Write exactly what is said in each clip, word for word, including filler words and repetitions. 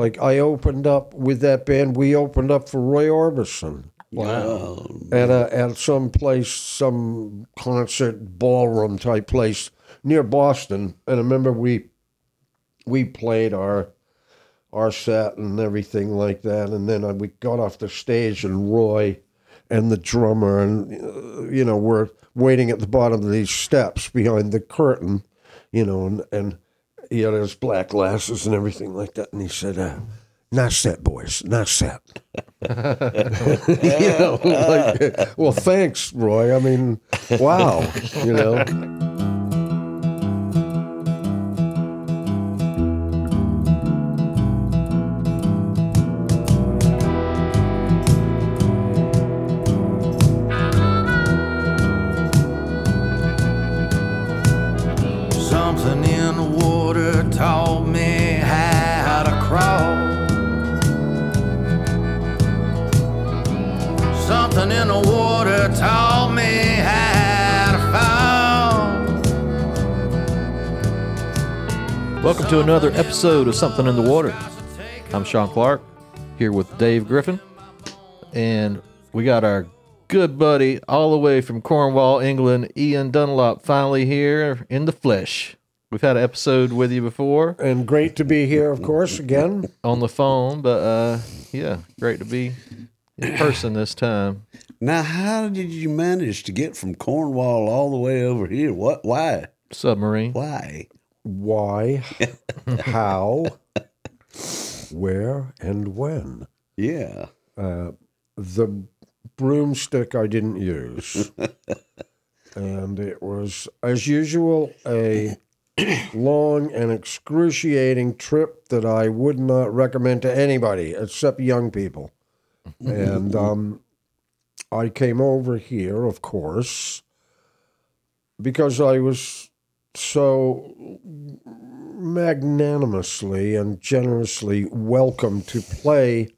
Like I opened up with that band. We opened up for Roy Orbison. Wow. At a, at some place, some concert ballroom type place near Boston. And I remember we we played our our set and everything like that. And then I, we got off the stage and Roy and the drummer and, you know, were waiting at the bottom of these steps behind the curtain, you know, and, and he had his black glasses and everything like that. And he said, uh, nice set, boys, nice set. You know, like, well, thanks, Roy. I mean, wow, you know. Welcome to another episode of Something in the Water. I'm Sean Clark, here with Dave Griffin, and we got our good buddy all the way from Cornwall, England, Ian Dunlop, finally here in the flesh. We've had an episode with you before. And great to be here, of course, again. On the phone, but uh, yeah, great to be in person this time. Now, how did you manage to get from Cornwall all the way over here? What? Why? Submarine. Why? Why, how, where, and when. Yeah. Uh, the broomstick I didn't use. And it was, as usual, a long and excruciating trip that I would not recommend to anybody except young people. And um, I came over here, of course, because I was so magnanimously and generously welcome to play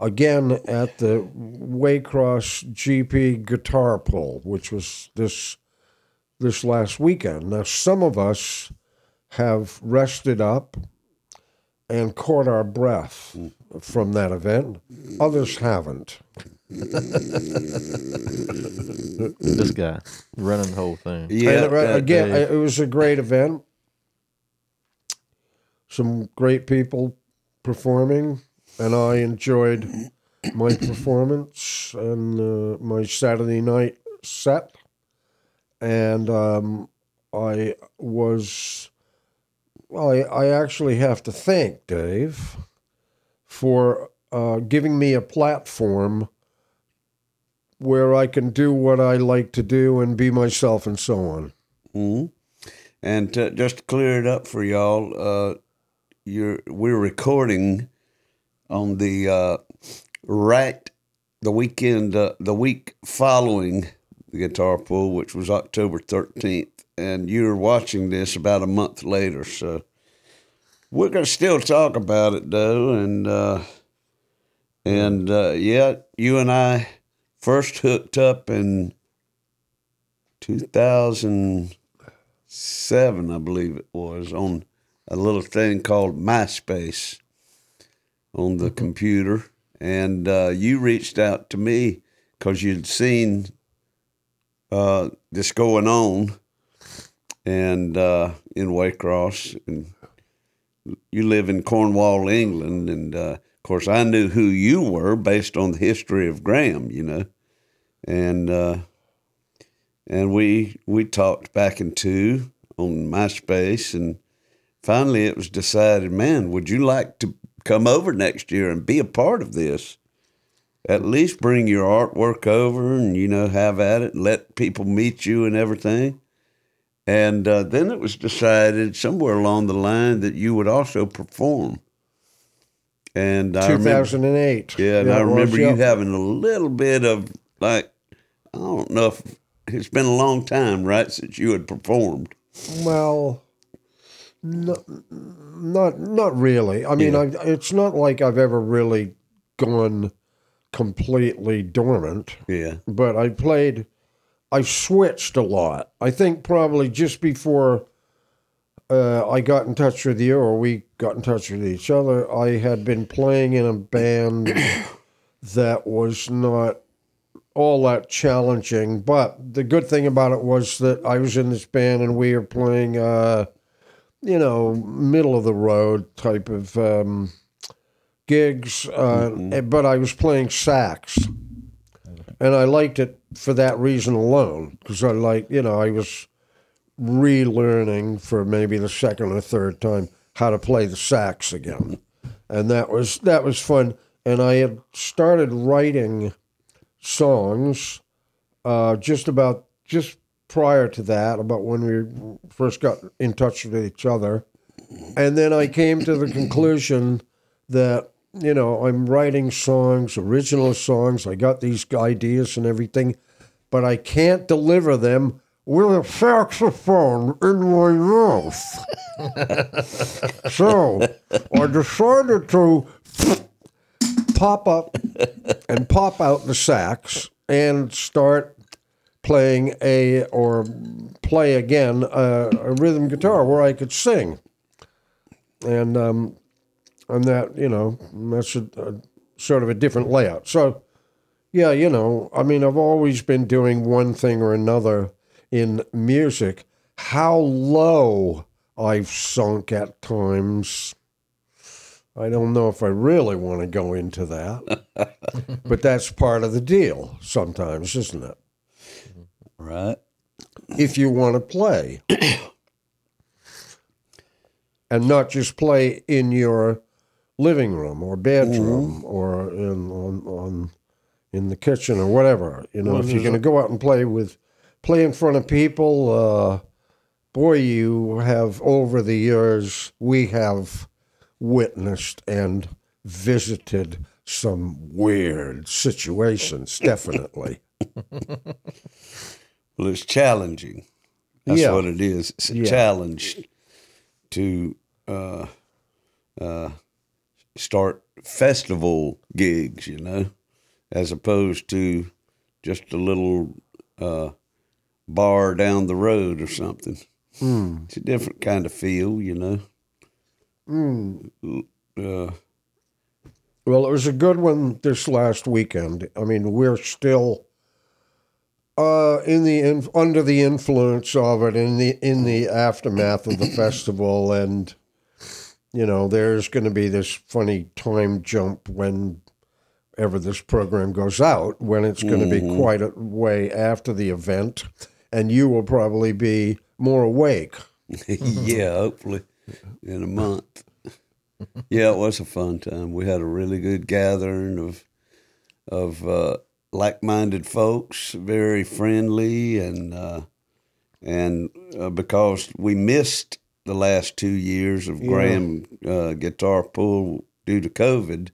again at the Waycross G P Guitar Pull, which was this this last weekend. Now, some of us have rested up and caught our breath from that event. Others haven't. This guy running the whole thing. Yeah, and again, it was a great event. Some great people performing, and I enjoyed my performance and uh, my Saturday night set. And um, I was, well, I, I actually have to thank Dave for uh, giving me a platform where I can do what I like to do and be myself and so on. Mm-hmm. And uh, just to clear it up for y'all, uh, you're, we're recording on the uh, right, the weekend, uh, the week following the Guitar Pull, which was October thirteenth, and you're watching this about a month later. So we're going to still talk about it, though, and, uh, and uh, yeah, you and I first hooked up in two thousand seven, I believe it was, on a little thing called MySpace on the computer. And uh, you reached out to me because you'd seen uh, this going on and uh, in Waycross. And you live in Cornwall, England, and uh, of course I knew who you were based on the history of Graham, you know. And uh, and we we talked back and two on MySpace, and finally it was decided, man, would you like to come over next year and be a part of this? At least bring your artwork over and, you know, have at it and let people meet you and everything. And uh, then it was decided somewhere along the line that you would also perform. And I two thousand eight. Remember, yeah, and yeah, I remember you having a little bit of, like, I don't know if it's been a long time, right, since you had performed. Well, no, not not really. I mean, yeah. I, it's not like I've ever really gone completely dormant. Yeah. But I played, I switched a lot. I think probably just before uh, I got in touch with you, or we got in touch with each other. I had been playing in a band that was not all that challenging, but the good thing about it was that I was in this band and we were playing, uh, you know, middle of the road type of um, gigs, uh, mm-hmm. but I was playing sax. And I liked it for that reason alone, because I like, you know, I was relearning for maybe the second or third time how to play the sax again. And that was that was fun. And I had started writing songs uh, just about, just prior to that, about when we first got in touch with each other. And then I came to the conclusion that, you know, I'm writing songs, original songs. I got these ideas and everything, but I can't deliver them with a saxophone in my mouth. So I decided to pop up and pop out the sax and start playing a, or play again, a, a rhythm guitar where I could sing. And, um, And that, you know, that's a, a sort of a different layout. So, yeah, you know, I mean, I've always been doing one thing or another in music. How low I've sunk at times, I don't know if I really want to go into that. But that's part of the deal sometimes, isn't it? Right. If you want to play. And not just play in your living room or bedroom mm-hmm. or in on, on in the kitchen or whatever. You know, well, if you're going to go out and play with play in front of people, uh, boy, you have over the years we have witnessed and visited some weird situations, definitely. Well, it's challenging. That's yeah. what it is. It's a yeah. challenge to uh, uh, start festival gigs, you know, as opposed to just a little uh, bar down the road or something. Mm. It's a different kind of feel, you know. Mm. Uh, well, it was a good one this last weekend. I mean, we're still uh, in the in, under the influence of it in the in the aftermath of the festival, and you know, there's going to be this funny time jump whenever this program goes out, when it's going to be quite a way after the event, and you will probably be more awake. Yeah, hopefully in a month. Yeah, it was a fun time. We had a really good gathering of of uh, like-minded folks, very friendly, and uh, and uh, because we missed the last two years of yeah. Graham uh, Guitar Pull due to COVID,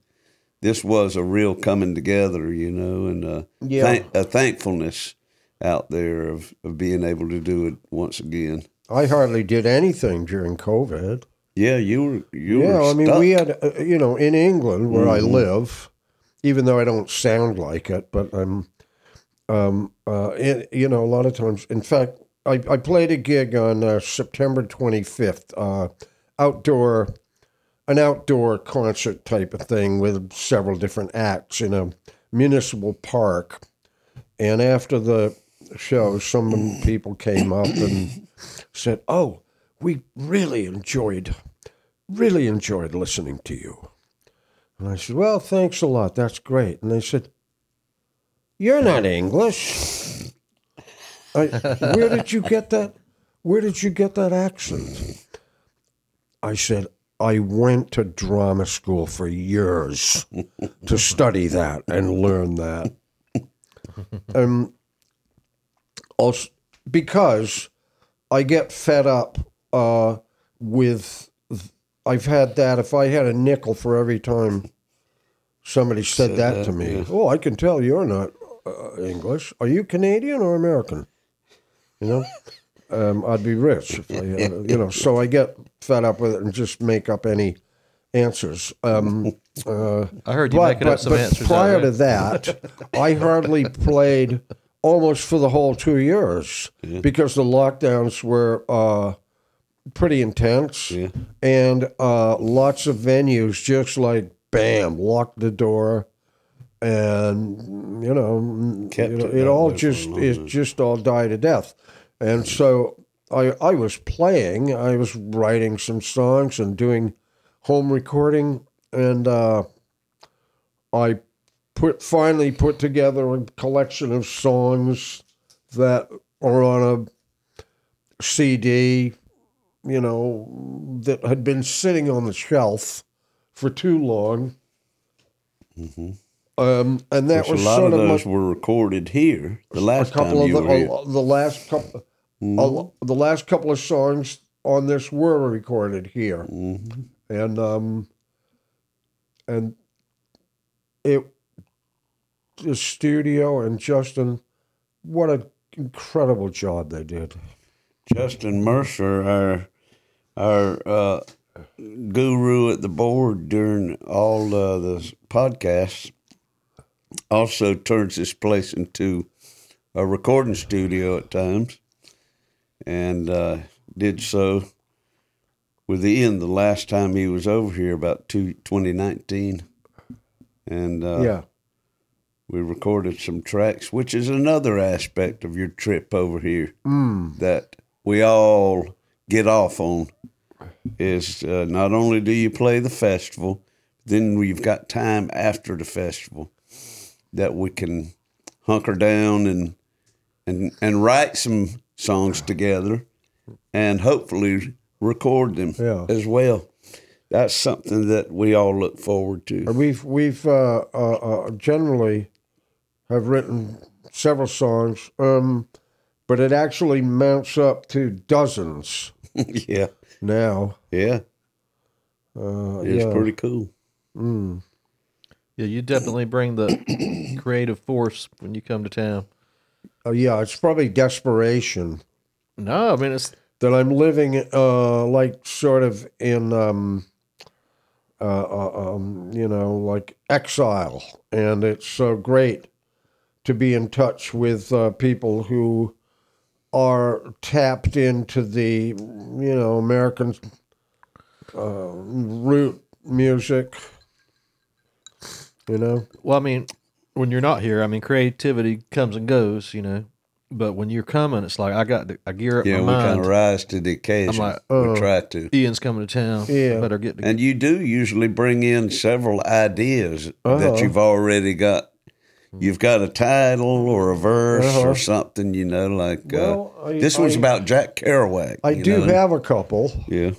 this was a real coming together, you know, and a, yeah. thank, a thankfulness out there of, of being able to do it once again. I hardly did anything during COVID. Yeah, you were you Yeah, were I mean, stuck. We had, uh, you know, in England where mm-hmm. I live, even though I don't sound like it, but I'm, um, uh, it, you know, a lot of times, in fact, I, I played a gig on uh, September twenty-fifth, uh, outdoor, an outdoor concert type of thing with several different acts in a municipal park. And after the show, some people came up and said, "Oh, we really enjoyed, really enjoyed listening to you." And I said, "Well, thanks a lot. That's great." And they said, "You're not English. I, where did you get that? Where did you get that accent?" I said, "I went to drama school for years to study that and learn that." Um, also, because I get fed up uh, with, I've had that, if I had a nickel for every time somebody said, said that, that to me, yeah. "Oh, I can tell you're not uh, English. Are you Canadian or American?" You know, um, I'd be rich if I had, you know, so I get fed up with it and just make up any answers. Um, uh, I heard you but, making but, up some but answers. Prior to that, I hardly played almost for the whole two years yeah. because the lockdowns were uh, pretty intense. Yeah. And uh, lots of venues just like, bam, locked the door. And, you know, Kept you know it, it all just, it just all died a death. And so I, I was playing, I was writing some songs and doing home recording. And uh, I put finally put together a collection of songs that are on a C D, you know, that had been sitting on the shelf for too long. Mm-hmm. Um, and that Which was a lot sort of those my, were recorded here. The last a couple time of you the, were here. A, the last couple, mm. a, the last couple of songs on this were recorded here, mm-hmm. and um, and it the studio and Justin, what an incredible job they did. Justin Mercer, our our uh, guru at the board during all uh, the podcasts. Also turns this place into a recording studio at times, and uh, did so with the end the last time he was over here, about two, twenty nineteen. And uh, yeah. we recorded some tracks, which is another aspect of your trip over here mm. that we all get off on, is uh, not only do you play the festival, then we've got time after the festival that we can hunker down and and and write some songs together and hopefully record them yeah. as well. That's something that we all look forward to. We've we've uh, uh, uh, generally have written several songs, um, but it actually mounts up to dozens. yeah. Now. Yeah. Uh, it's yeah. pretty cool. Mm. Yeah, you definitely bring the creative force when you come to town. Uh, yeah, it's probably desperation. No, I mean, it's... That I'm living, uh, like, sort of in, um, uh, um, you know, like, exile. And it's so great to be in touch with uh, people who are tapped into the, you know, American uh, root music. You know? Well, I mean, when you're not here, I mean, creativity comes and goes, you know. But when you're coming, it's like I got to, I gear up yeah, my mind. Yeah, we kind of rise to the occasion. I'm like, uh, we try to. Ian's coming to town. Yeah, I better get. To- and you do usually bring in several ideas uh-huh. that you've already got. You've got a title or a verse uh-huh. or something, you know. Like well, uh, I, this one's I, about Jack Kerouac. I do know? have a couple. Yeah,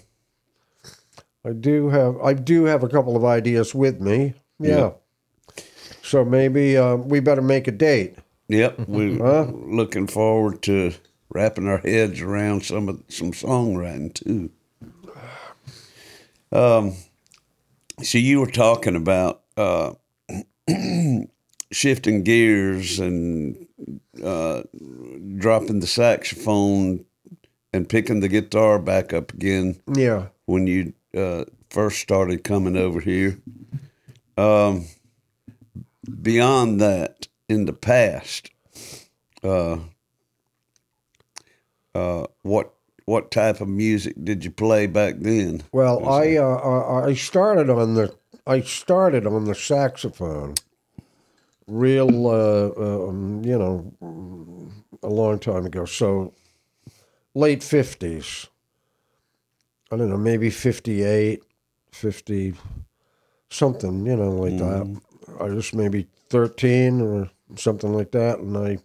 I do have. I do have a couple of ideas with me. Yeah. yeah. So maybe uh, we better make a date. Yep, we're huh? looking forward to wrapping our heads around some of some songwriting too. Um, so you were talking about uh, shifting gears and uh, dropping the saxophone and picking the guitar back up again. Yeah, when you uh, first started coming over here. Um. Beyond that, in the past, uh, uh, what what type of music did you play back then? Well, I uh, I started on the I started on the saxophone, real uh, um, you know, a long time ago. So late fifties. I don't know, maybe fifty-eight, fifty, something, you know, like mm. that. I was maybe thirteen or something like that, and I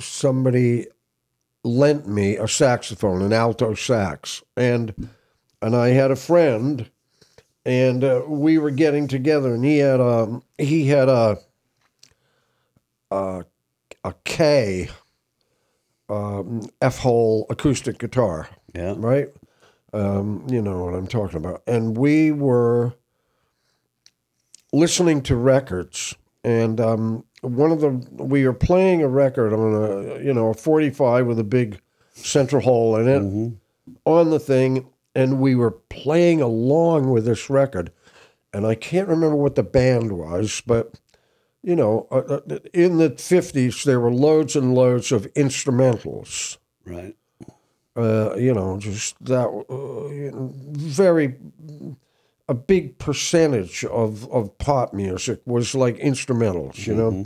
somebody lent me a saxophone, an alto sax, and and I had a friend, and uh, we were getting together, and he had a he had a a, a K um, F hole acoustic guitar, yeah, right, um, you know what I'm talking about, and we were listening to records, and um, one of the we were playing a record on a you know a forty-five with a big central hole in it mm-hmm. on the thing, and we were playing along with this record, and I can't remember what the band was, but you know uh, in the fifties there were loads and loads of instrumentals, right, Uh, you know, just that uh, you know, very a big percentage of, of pop music was like instrumentals, you mm-hmm. know.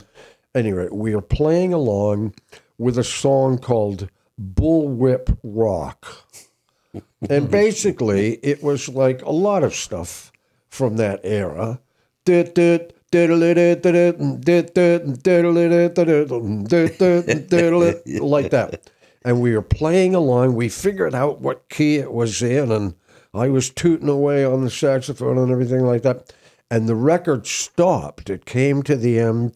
Anyway, we are playing along with a song called Bullwhip Rock. And basically, it was like a lot of stuff from that era. Like that. And we were playing along. We figured out what key it was in, and I was tooting away on the saxophone and everything like that. And the record stopped. It came to the end,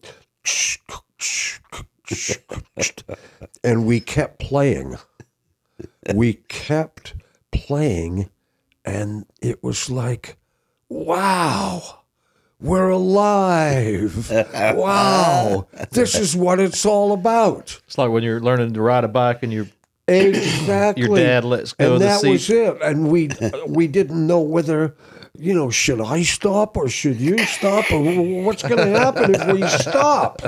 and we kept playing. We kept playing, and it was like, wow, we're alive. Wow, this is what it's all about. It's like when you're learning to ride a bike and you're exactly your dad lets go and of the that seat. Was it. And we we didn't know whether, you know, should I stop or should you stop, or what's going to happen if we stop?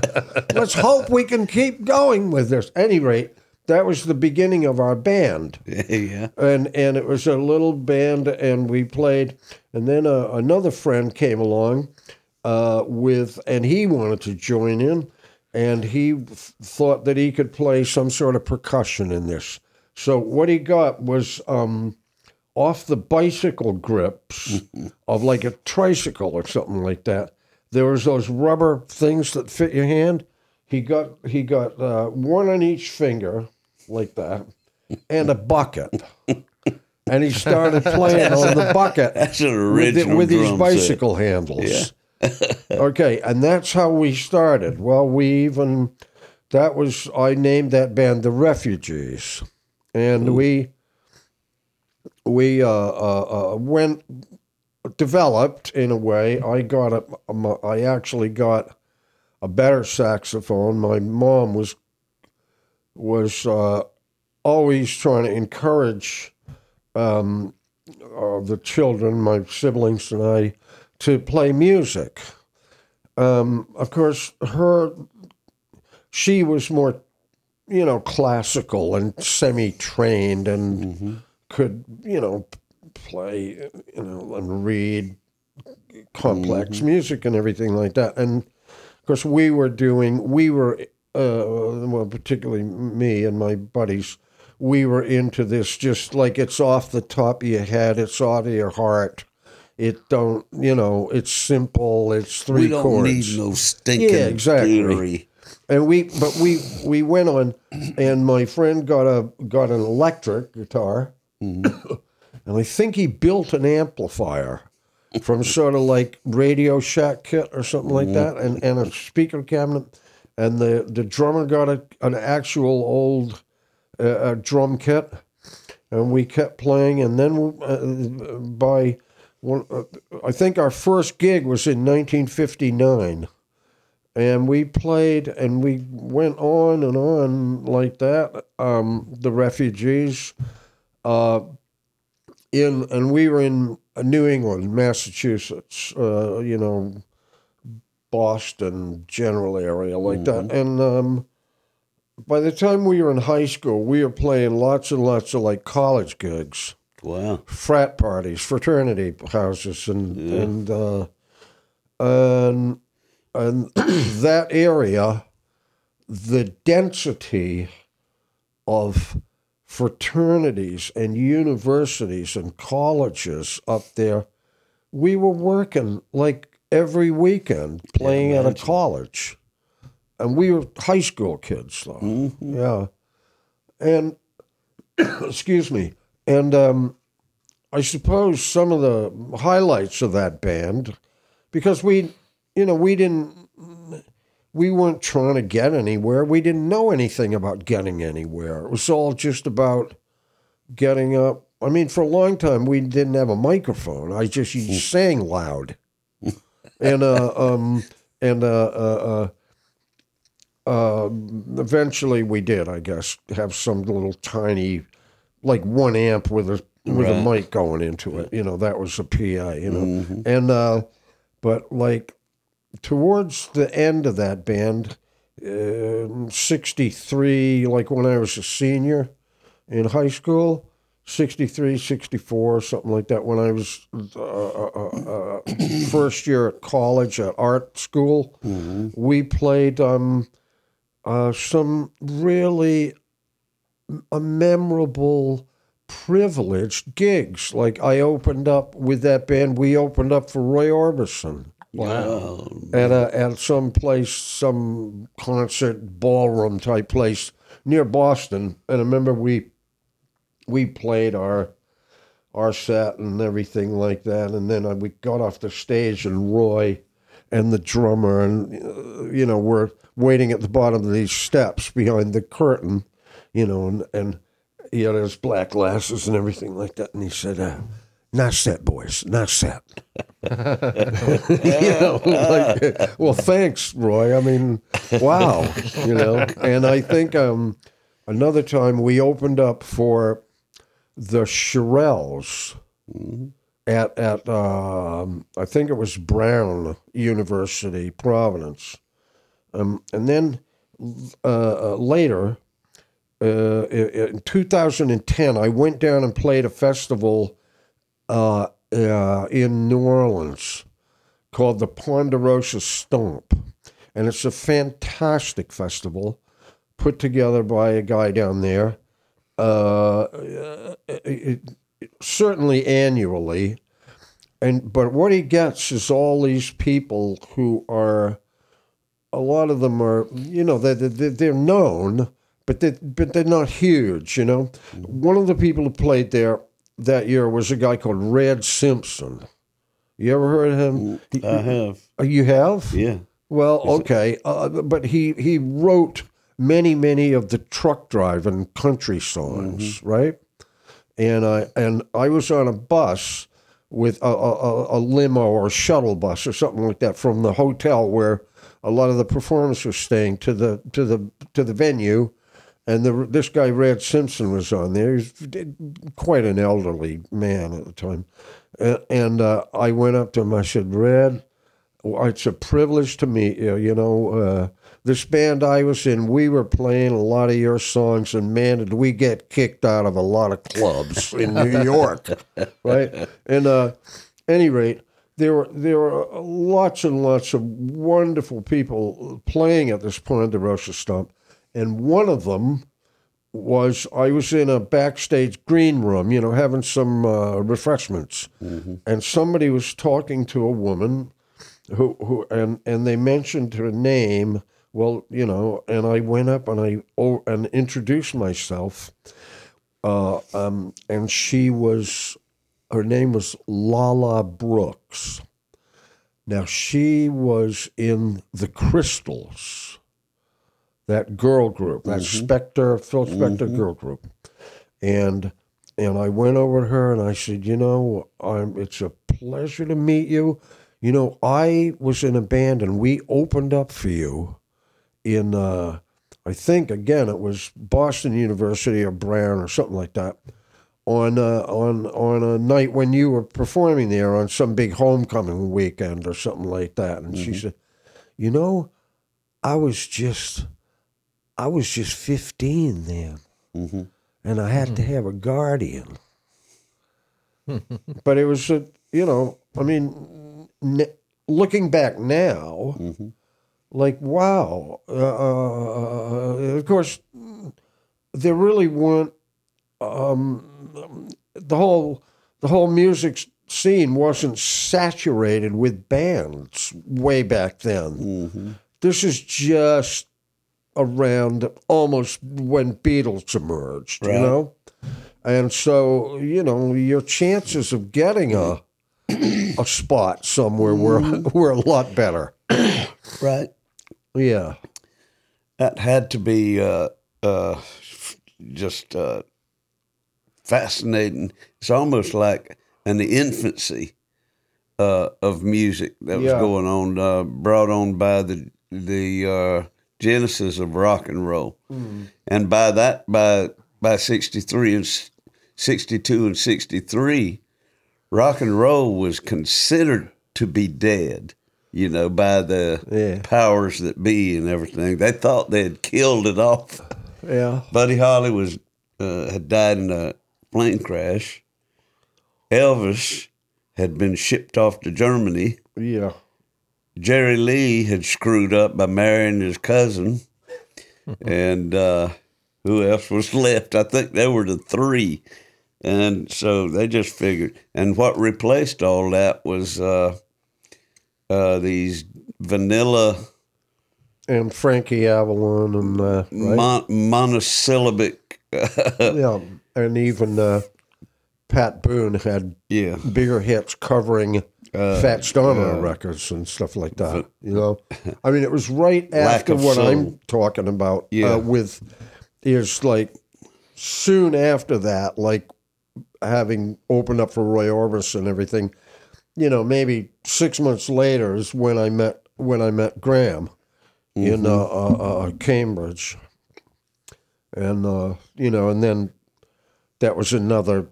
Let's hope we can keep going with this. At any rate, that was the beginning of our band. Yeah. And and it was a little band, and we played. And then a, another friend came along uh, with, and he wanted to join in, and he f- thought that he could play some sort of percussion in this. So what he got was um, off the bicycle grips of like a tricycle or something like that. There was those rubber things that fit your hand. He got he got uh, one on each finger. Like that, and a bucket, and he started playing on the bucket that's an original with, the, with these bicycle set. Handles. Yeah. Okay, and that's how we started. Well, we even that was I named that band the Refugees, and Ooh. we we uh, uh, uh, went developed in a way. I got a I actually got a better saxophone. My mom was. was uh, always trying to encourage um, uh, the children, my siblings and I, to play music. Um, of course, her, she was more, you know, classical and semi-trained and mm-hmm. could, you know, play, you know, and read complex mm-hmm. music and everything like that. And, of course, we were doing, we were... Uh, well, particularly me and my buddies, we were into this just like it's off the top of your head, it's out of your heart. It don't, you know, it's simple, it's three chords. We don't chords. need no stinking yeah, exactly. theory. And we, but we, we went on, and my friend got a got an electric guitar, mm-hmm. and I think he built an amplifier from sort of like Radio Shack kit or something like that, and, and a speaker cabinet. And the, the drummer got a, an actual old uh, drum kit, and we kept playing. And then uh, by, one, uh, I think our first gig was in nineteen fifty-nine. And we played, and we went on and on like that, um, the Refugees. Uh, in And we were in New England, Massachusetts, uh, you know, Boston general area like mm-hmm. that. And um, by the time we were in high school, we were playing lots and lots of like college gigs. Wow. Frat parties, fraternity houses, and yeah. and, uh, and and that area, the density of fraternities and universities and colleges up there, we were working like every weekend playing yeah, at a college. And we were high school kids, though. Mm-hmm. Yeah. And, excuse me, and um, I suppose some of the highlights of that band, because we, you know, we didn't, we weren't trying to get anywhere. We didn't know anything about getting anywhere. It was all just about getting up. I mean, for a long time, we didn't have a microphone. I just sang loud. And uh, um, and uh, uh, uh, uh, eventually we did, I guess, have some little tiny, like one amp with a with right. a mic going into it. You know, that was a P A. You know, mm-hmm. and uh, but like towards the end of that band, uh, sixty-three, like when I was a senior, in high school, sixty-three, sixty-four, something like that, when I was uh, uh, uh, first year at college at art school. Mm-hmm. We played um, uh, some really a memorable, privileged gigs. Like I opened up with that band. We opened up for Roy Orbison. Wow. At, a, at some place, some concert ballroom type place near Boston. And I remember we we played our our set and everything like that. And then I, we got off the stage and Roy and the drummer and, you know, we're waiting at the bottom of these steps behind the curtain, you know, and, and he had his black glasses and everything like that. And he said, uh, nice set, boys, nice set. You know, like, well, thanks, Roy. I mean, wow, you know. And I think um, another time we opened up for the Shirelles at, at um, I think it was Brown University, Providence. Um, and then uh, later, uh, in two thousand ten, I went down and played a festival Uh, uh, in New Orleans called the Ponderosa Stomp. And it's a fantastic festival put together by a guy down there, uh, it, it, certainly annually. And but what he gets is all these people who are, a lot of them are, you know, they're, they're, they're known, but they're, but they're not huge, you know. One of the people who played there that year was a guy called Red Simpson. You ever heard of him? I have. You have? Yeah. Well, okay. Uh, but he, he wrote many, many of the truck driving country songs, mm-hmm. right? And I and I was on a bus with a, a, a limo or a shuttle bus or something like that from the hotel where a lot of the performers were staying to the to the to the venue. And the, this guy, Red Simpson, was on there. He's quite an elderly man at the time. And, and uh, I went up to him. I said, Red, it's a privilege to meet you. You know, uh, this band I was in, we were playing a lot of your songs, and, man, did we get kicked out of a lot of clubs in New York, right? And uh, at any rate, there were there were lots and lots of wonderful people playing at this Ponderosa Stomp. And one of them was, I was in a backstage green room, you know, having some uh, refreshments. Mm-hmm. And somebody was talking to a woman who, who and, and they mentioned her name. Well, you know, and I went up and I oh, and introduced myself. Uh, um, and she was, her name was Lala Brooks. Now, she was in The Crystals, that girl group, that mm-hmm. Spector, Phil Spector mm-hmm. girl group. And and I went over to her and I said, you know, I'm, it's a pleasure to meet you. You know, I was in a band and we opened up for you in, uh, I think, again, it was Boston University or Brown or something like that, on uh, on on a night when you were performing there on some big homecoming weekend or something like that. And mm-hmm. she said, you know, I was just... I was just fifteen then, mm-hmm. and I had mm-hmm. to have a guardian. But it was, a, you know, I mean, n- looking back now, mm-hmm. like, wow. Uh, of course, there really weren't, um, the whole the whole music scene wasn't saturated with bands way back then. Mm-hmm. This is just... around almost when Beatles emerged, right. You know? And so, you know, your chances of getting a a spot somewhere were were a lot better. Right. Yeah. That had to be uh, uh, just uh, fascinating. It's almost like in the infancy uh, of music that was yeah. going on, uh, brought on by the... the uh, genesis of rock and roll. Mm-hmm. And by that, by by sixty-three and sixty-two and sixty-three, rock and roll was considered to be dead, you know, by the yeah. powers that be and everything. They thought they had killed it off. Yeah. Buddy Holly was uh, had died in a plane crash. Elvis had been shipped off to Germany. Yeah. Jerry Lee had screwed up by marrying his cousin. And uh, who else was left? I think they were the three. And so they just figured. And what replaced all that was uh, uh, these vanilla... And Frankie Avalon and... Uh, right? mon- monosyllabic... yeah, and even uh, Pat Boone had yeah. bigger hits covering uh, Fats Domino uh, records and stuff like that, but, you know? I mean, it was right after what soul. I'm talking about yeah. uh, with... Is like, soon after that, like, having opened up for Roy Orbison and everything, you know, maybe six months later is when I met when I met Graham mm-hmm. in uh, uh, uh, Cambridge, and uh, you know, and then that was another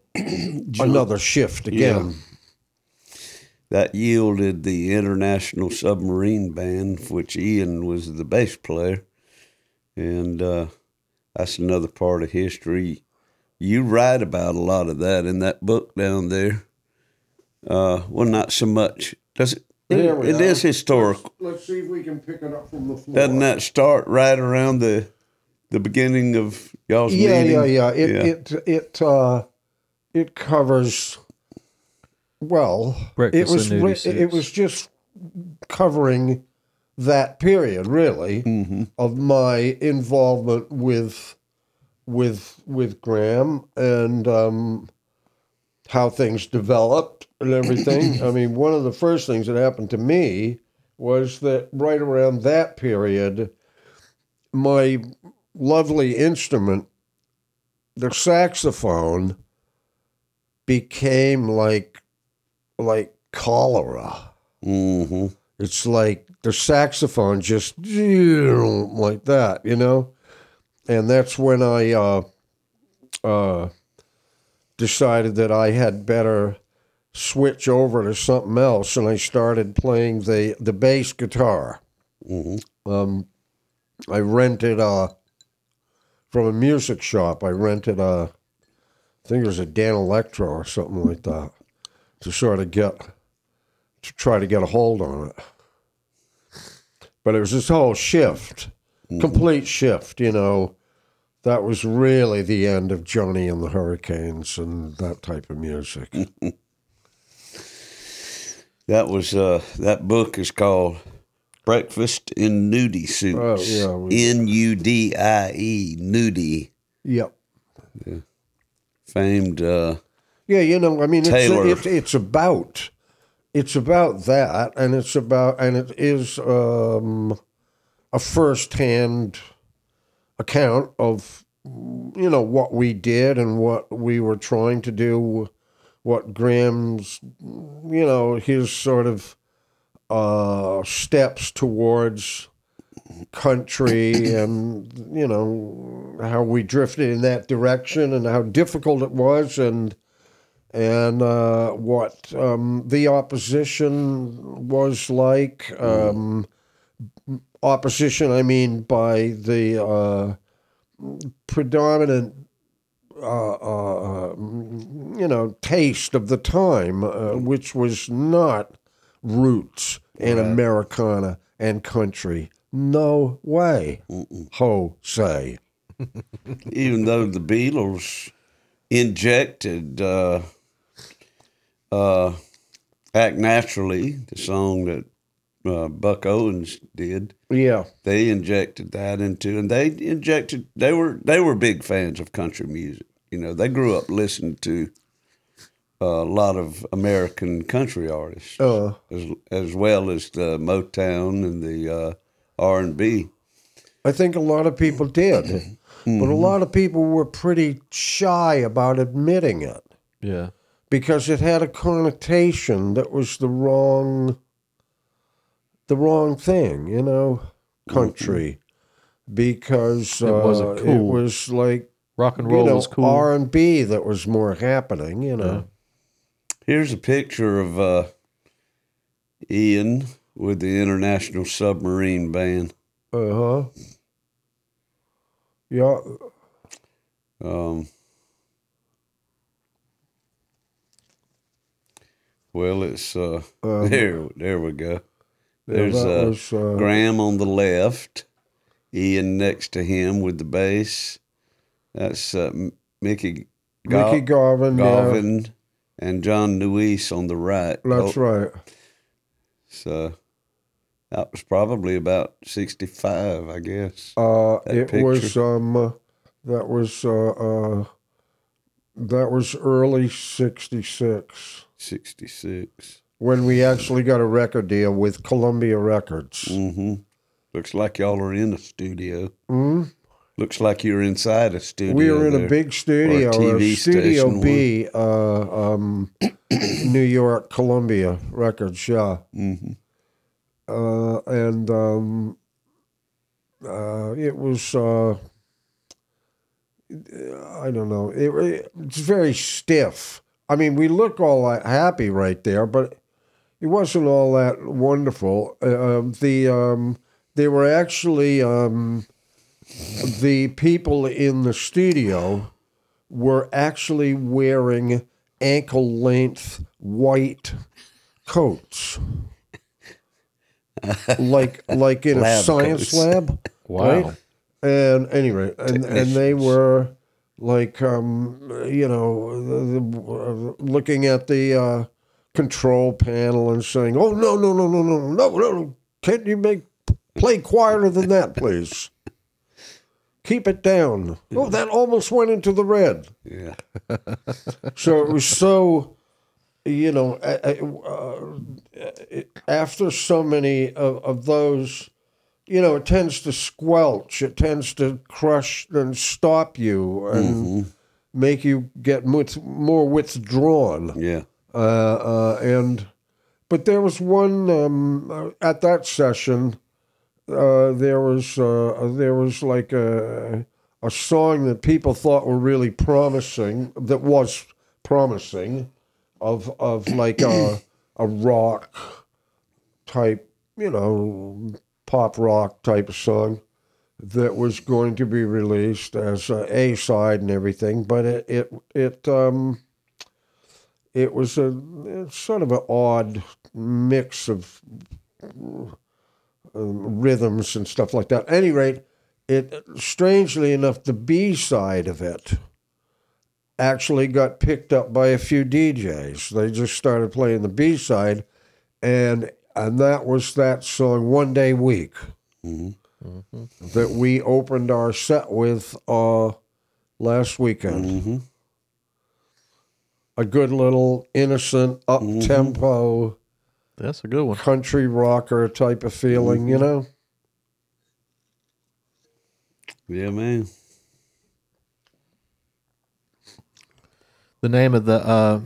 another shift again. Yeah. That yielded the International Submarine Band, which Ian was the bass player, and uh, that's another part of history. You write about a lot of that in that book down there. Uh, well, not so much. Does it? There it it is historical. Let's, let's see if we can pick it up from the floor. Doesn't that start right around the the beginning of y'all's yeah, meeting? Yeah, yeah, yeah. It yeah. it it uh, it covers well. Breakfast it was in Nudie Suits. It was just covering that period, really, mm-hmm. of my involvement with with with Graham and um, how things developed and everything. I mean, one of the first things that happened to me was that right around that period, my lovely instrument, the saxophone, became like like cholera. Mm-hmm. It's like the saxophone just like that, you know? And that's when I uh, uh, decided that I had better switch over to something else, and I started playing the, the bass guitar. Mm-hmm. Um, I rented a, from a music shop, I rented a, I think it was a Danelectro or something like that, to sort of get... to try to get a hold on it. But it was this whole shift, mm-hmm. complete shift, you know. That was really the end of Johnny and the Hurricanes and that type of music. That was, uh, that book is called Breakfast in Nudie Suits. Oh, yeah, we... N U D I E, Nudie. Yep. Yeah. Famed uh, Yeah, you know, I mean, Taylor. It's, it, it's about... It's about that, and it's about, and it is um, a first-hand account of, you know, what we did and what we were trying to do, what Graham's, you know, his sort of uh, steps towards country and, you know, how we drifted in that direction and how difficult it was and... And uh, what um, the opposition was like. Um, opposition, I mean, by the uh, predominant, uh, uh, you know, taste of the time, uh, which was not roots and right. Americana and country. No way, Mm-mm. Jose. Even though the Beatles injected... Uh... Uh, Act Naturally, the song that uh, Buck Owens did. Yeah, they injected that into, and they injected. They were they were big fans of country music. You know, they grew up listening to a lot of American country artists, uh, as as well as the Motown and the uh, R and B. I think a lot of people did, mm-hmm. but a lot of people were pretty shy about admitting it. Yeah. Because it had a connotation that was the wrong, the wrong thing, you know, country. Because uh, it wasn't cool. It was like rock and roll, you know, was cool. R and B that was more happening, you know. Yeah. Here's a picture of uh, Ian with the International Submarine Band. Uh huh. Yeah. Um. Well, it's uh, um, there. There we go. There's yeah, uh, was, uh, Graham on the left, Ian next to him with the bass. That's uh, Mickey. Go- Mickey Garvin, Garvin, yeah. And John Nuis on the right. That's oh. right. So that was probably about sixty-five, I guess. Uh, it picture. was um, uh, that was uh, uh, that was early sixty-six. sixty-six. When we actually got a record deal with Columbia Records. Mm-hmm. Looks like y'all are in a studio. Mm-hmm. Looks like you're inside a studio. We were in there. a big studio, or a T V a Studio B, uh, um, New York, Columbia Records, yeah. Mm-hmm. Uh, and um, uh, it was, uh, I don't know, it, it's very stiff. I mean, we look all that happy right there, but it wasn't all that wonderful. Uh, the um, they were actually... Um, The people in the studio were actually wearing ankle-length white coats, like like in lab a science coats. lab. Wow! Right? And anyway, and, and they were like, um, you know, the, the, looking at the uh, control panel and saying, "Oh no, no, no, no, no, no, no! Can't you make play quieter than that, please?" Keep it down. Oh, that almost went into the red. Yeah. So it was so, you know, uh, uh, after so many of, of those, you know, it tends to squelch. It tends to crush and stop you and mm-hmm. make you get much more withdrawn. Yeah. Uh, uh, and, but there was one, um, at that session... Uh, there was uh, there was like a a song that people thought were really promising that was promising, of of like a a rock type, you know, pop rock type of song that was going to be released as a A-side and everything, but it it it um it was a it's sort of an odd mix of. Um, rhythms and stuff like that. At any rate, it strangely enough, the B side of it actually got picked up by a few D Js. They just started playing the B side, and and that was that song "One Day Week" mm-hmm. Mm-hmm. that we opened our set with uh, last weekend. Mm-hmm. A good little innocent up tempo. Mm-hmm. That's a good one. Country rocker type of feeling, mm-hmm. you know? Yeah, man. The name of the uh,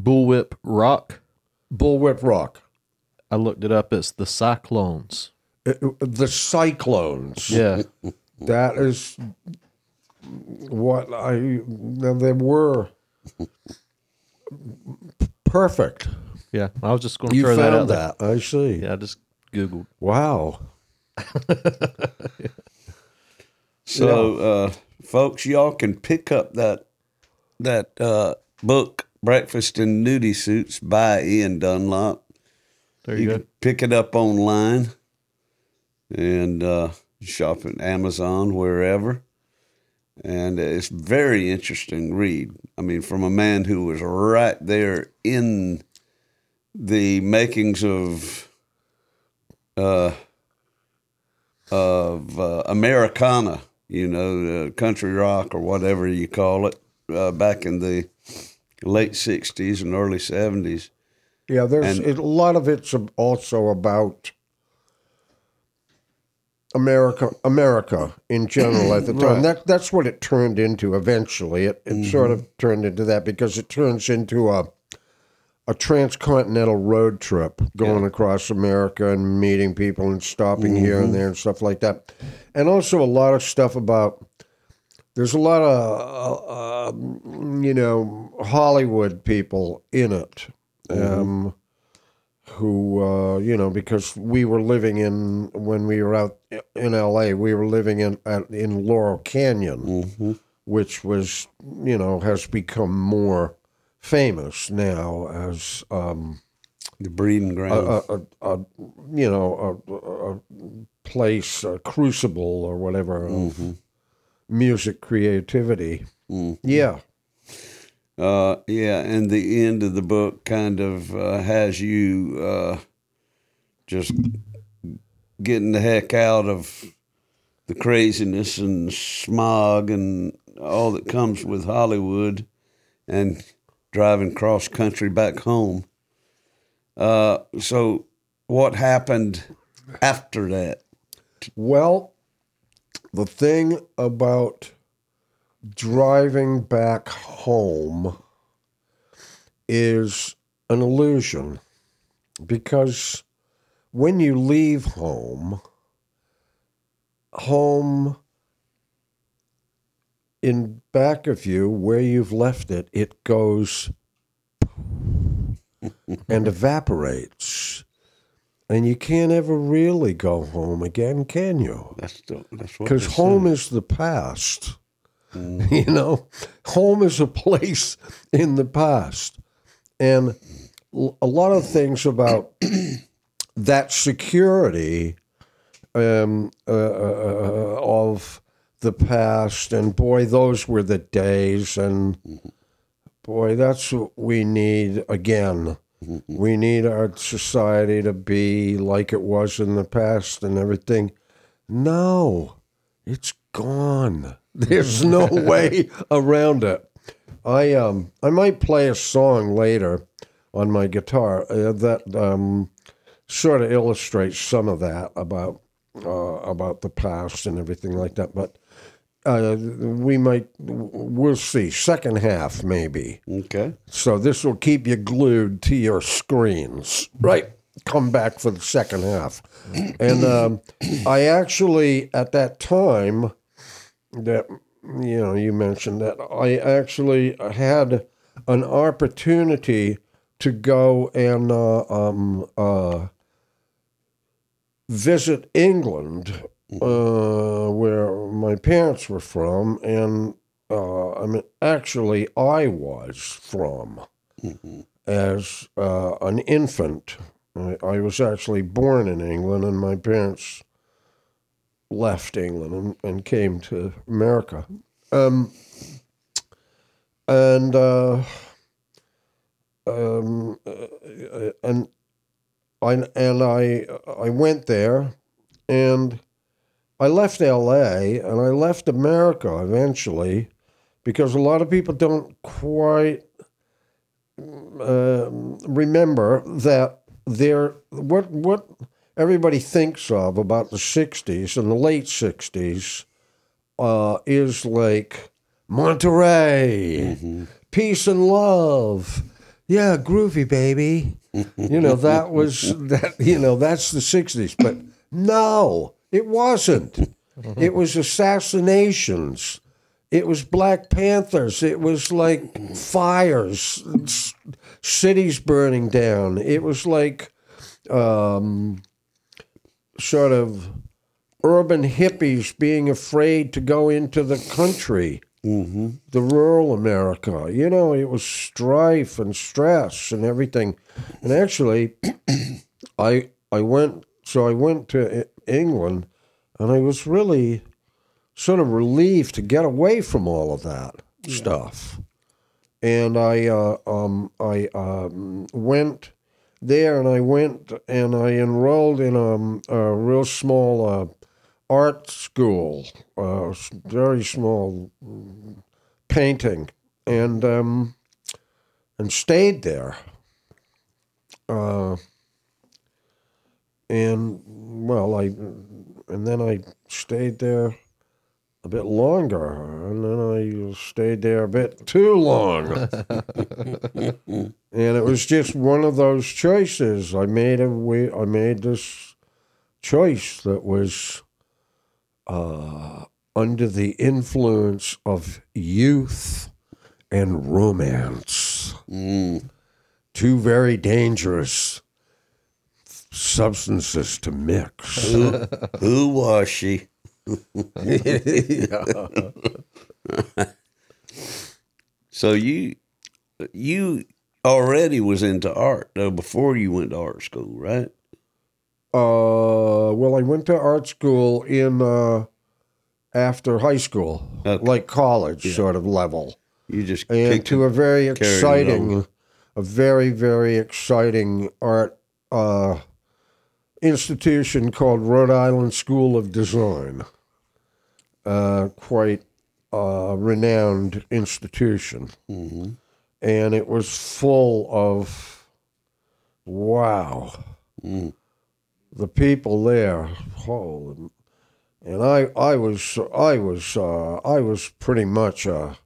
Bullwhip Rock? Bullwhip Rock. I looked it up. It's The Cyclones. It, the Cyclones. Yeah. That is what I... Now they were perfect. Yeah, I was just going to you throw that out. You found that, I see. Yeah, I just Googled. Wow. yeah. So, uh, folks, y'all can pick up that that uh, book, Breakfast in Nudie Suits, by Ian Dunlop. There you, you go. Can pick it up online and uh, shop at Amazon, wherever. And it's very interesting read. I mean, from a man who was right there in... the makings of uh, of uh, Americana, you know, uh, country rock or whatever you call it, uh, back in the late sixties and early seventies. Yeah, there's and, a lot of it's also about America, America in general at the time. Right. That that's what it turned into eventually. It it mm-hmm. sort of turned into that because it turns into a. A transcontinental road trip going yeah. across America and meeting people and stopping mm-hmm. here and there and stuff like that. And also a lot of stuff about, there's a lot of, uh, you know, Hollywood people in it mm-hmm. um, who, uh, you know, because we were living in, when we were out in L A, we were living in, at, in Laurel Canyon, mm-hmm. which was, you know, has become more famous now as um, the breeding ground, a, a, a, you know, a, a place, a crucible or whatever mm-hmm. of music creativity. Mm-hmm. Yeah. Uh, yeah, and the end of the book kind of uh, has you uh, just getting the heck out of the craziness and smog and all that comes with Hollywood and driving cross-country back home. Uh, so what happened after that? Well, the thing about driving back home is an illusion, because when you leave home, home in back of you, where you've left it, it goes and evaporates. And you can't ever really go home again, can you? That's the, that's what. Because home is the past. Mm. You know, home is a place in the past. And a lot of things about that security um, uh, uh, of the past, and boy, those were the days, and boy, that's what we need again. We need our society to be like it was in the past and everything. No, it's gone. There's no way around it. I um I might play a song later on my guitar uh, that um sort of illustrates some of that about uh, about the past and everything like that. But uh, we might we'll see second half maybe. Okay. So this will keep you glued to your screens. Right. Come back for the second half. And um, I actually at that time. That, you know, you mentioned that I actually had an opportunity to go and uh, um, uh, visit England, uh, where my parents were from, and uh, I mean, actually, I was from mm-hmm. as uh, an infant. I, I was actually born in England, and my parents left England and, and came to America. Um, and, uh, um, and, I, and I, I went there and I left L A and I left America eventually, because a lot of people don't quite, uh, remember that there, what, what, everybody thinks of about the sixties and the late sixties uh, is like Monterey, mm-hmm. peace and love. Yeah, groovy, baby. You know, that was, that. you know, that's the sixties. But no, it wasn't. It was assassinations. It was Black Panthers. It was like fires, cities burning down. It was like um, sort of urban hippies being afraid to go into the country, mm-hmm. the rural America. You know, it was strife and stress and everything. And actually, I I went, so I went to England, and I was really sort of relieved to get away from all of that yeah. stuff. And I uh, um I um went there, and I went and I enrolled in a, a real small uh, art school, uh, very small painting, and um, and stayed there. Uh, and well, I and then I stayed there a bit longer, and then I stayed there a bit too long. And it was just one of those choices. I made a we I made this choice that was uh, under the influence of youth and romance. Mm. Two very dangerous substances to mix. Who, who was she? So you you already was into art, though, before you went to art school, right? Uh, well, I went to art school in uh, after high school, okay. like college yeah. sort of level. You just and to a very exciting, a very very exciting art uh, institution called Rhode Island School of Design. Uh, quite a renowned institution, mm-hmm. and it was full of wow. Mm. The people there, oh, and I, I was, I was, uh, I was pretty much a,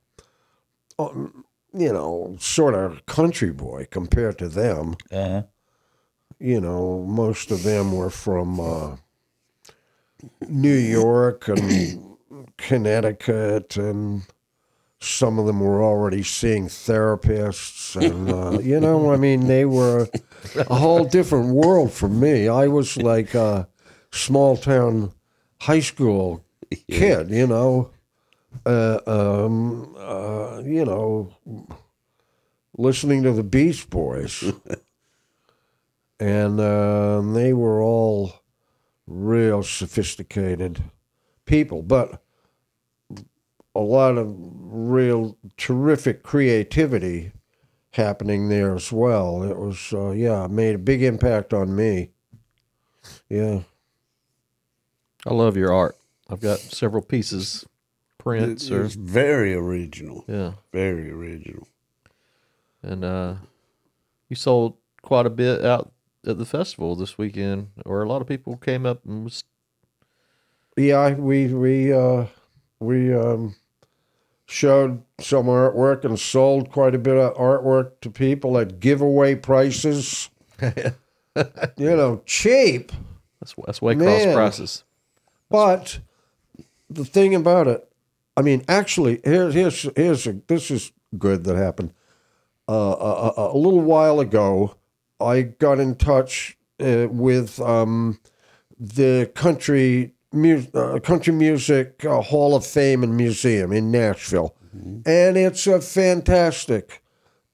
um, you know, sort of country boy compared to them. Uh-huh. You know, most of them were from uh, New York and Connecticut, and some of them were already seeing therapists, and uh, you know, I mean, they were a whole different world from me. I was like a small town high school kid, you know, uh, um, uh, you know, listening to the Beach Boys, and uh, they were all real sophisticated people, but a lot of real terrific creativity happening there as well. It was, uh, yeah, made a big impact on me. Yeah. I love your art. I've got several pieces, prints. It's or, very original. Yeah. Very original. And uh, you sold quite a bit out at the festival this weekend, or a lot of people came up and was... Yeah, we... we uh, we um, showed some artwork and sold quite a bit of artwork to people at giveaway prices. you know, cheap. That's, that's Waycross prices. But the thing about it, I mean, actually, here's here's here's a, this is good that happened. Uh, a, a, a little while ago, I got in touch uh, with um, the country. Music, uh, Country Music uh, Hall of Fame and Museum in Nashville. Mm-hmm. And it's a fantastic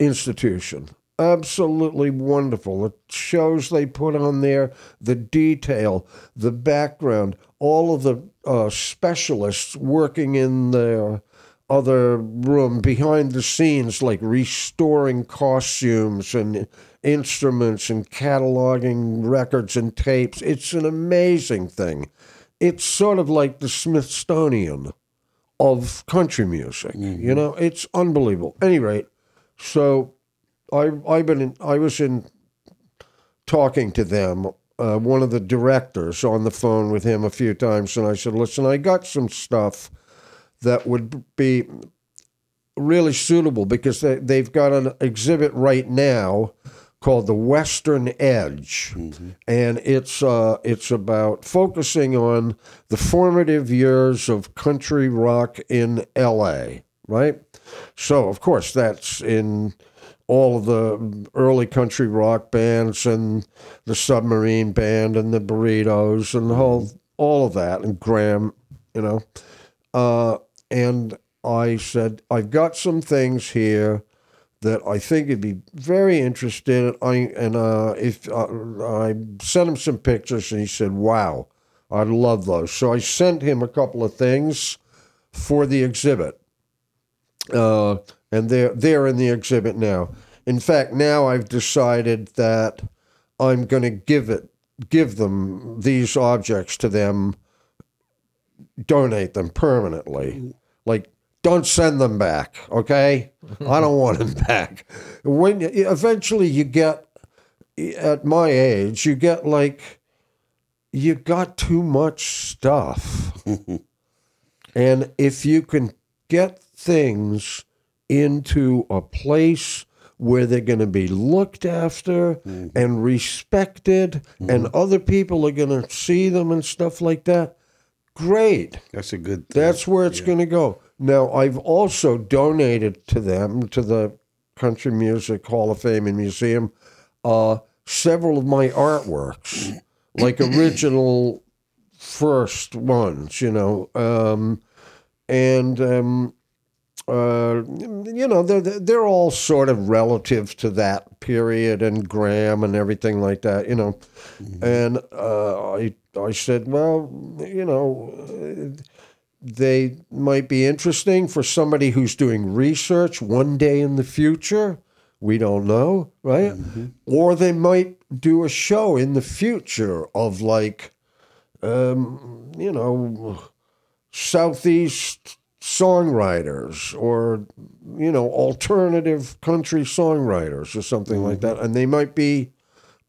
institution. Absolutely wonderful. The shows they put on there, the detail, the background, all of the uh, specialists working in the other room behind the scenes, like restoring costumes and instruments and cataloging records and tapes. It's an amazing thing. It's sort of like the Smithsonian of country music, mm-hmm. you know. It's unbelievable. At any rate, so I I've been in, I was in talking to them, uh, one of the directors, on the phone with him a few times, and I said, "Listen, I got some stuff that would be really suitable because they they've got an exhibit right now." Called The Western Edge, mm-hmm. and it's uh, it's about focusing on the formative years of country rock in L A, right? So, of course, that's in all of the early country rock bands and the Submarine Band and the Burritos and the whole, all of that, and Graham, you know. Uh, and I said, I've got some things here that I think would be very interested. I and uh, if uh, I sent him some pictures, and he said, "Wow, I'd love those." So I sent him a couple of things for the exhibit, uh, and they're they're in the exhibit now. In fact, now I've decided that I'm going to give it give them these objects to them, donate them permanently, like. Don't send them back, okay? I don't want them back. When eventually you get, at my age, you get like, you got too much stuff. And if you can get things into a place where they're going to be looked after mm-hmm. and respected mm-hmm. and other people are going to see them and stuff like that, great. That's a good thing. That's where it's yeah. going to go. Now, I've also donated to them, to the Country Music Hall of Fame and Museum, uh, several of my artworks, like original first ones, you know. Um, and um, Uh, you know, they're, they're all sort of relative to that period and Graham and everything like that, you know. Mm-hmm. And uh, I I said, well, you know, they might be interesting for somebody who's doing research one day in the future. We don't know, right? Mm-hmm. Or they might do a show in the future of like, um, you know, Southeast songwriters or, you know, alternative country songwriters or something mm-hmm. like that. And they might be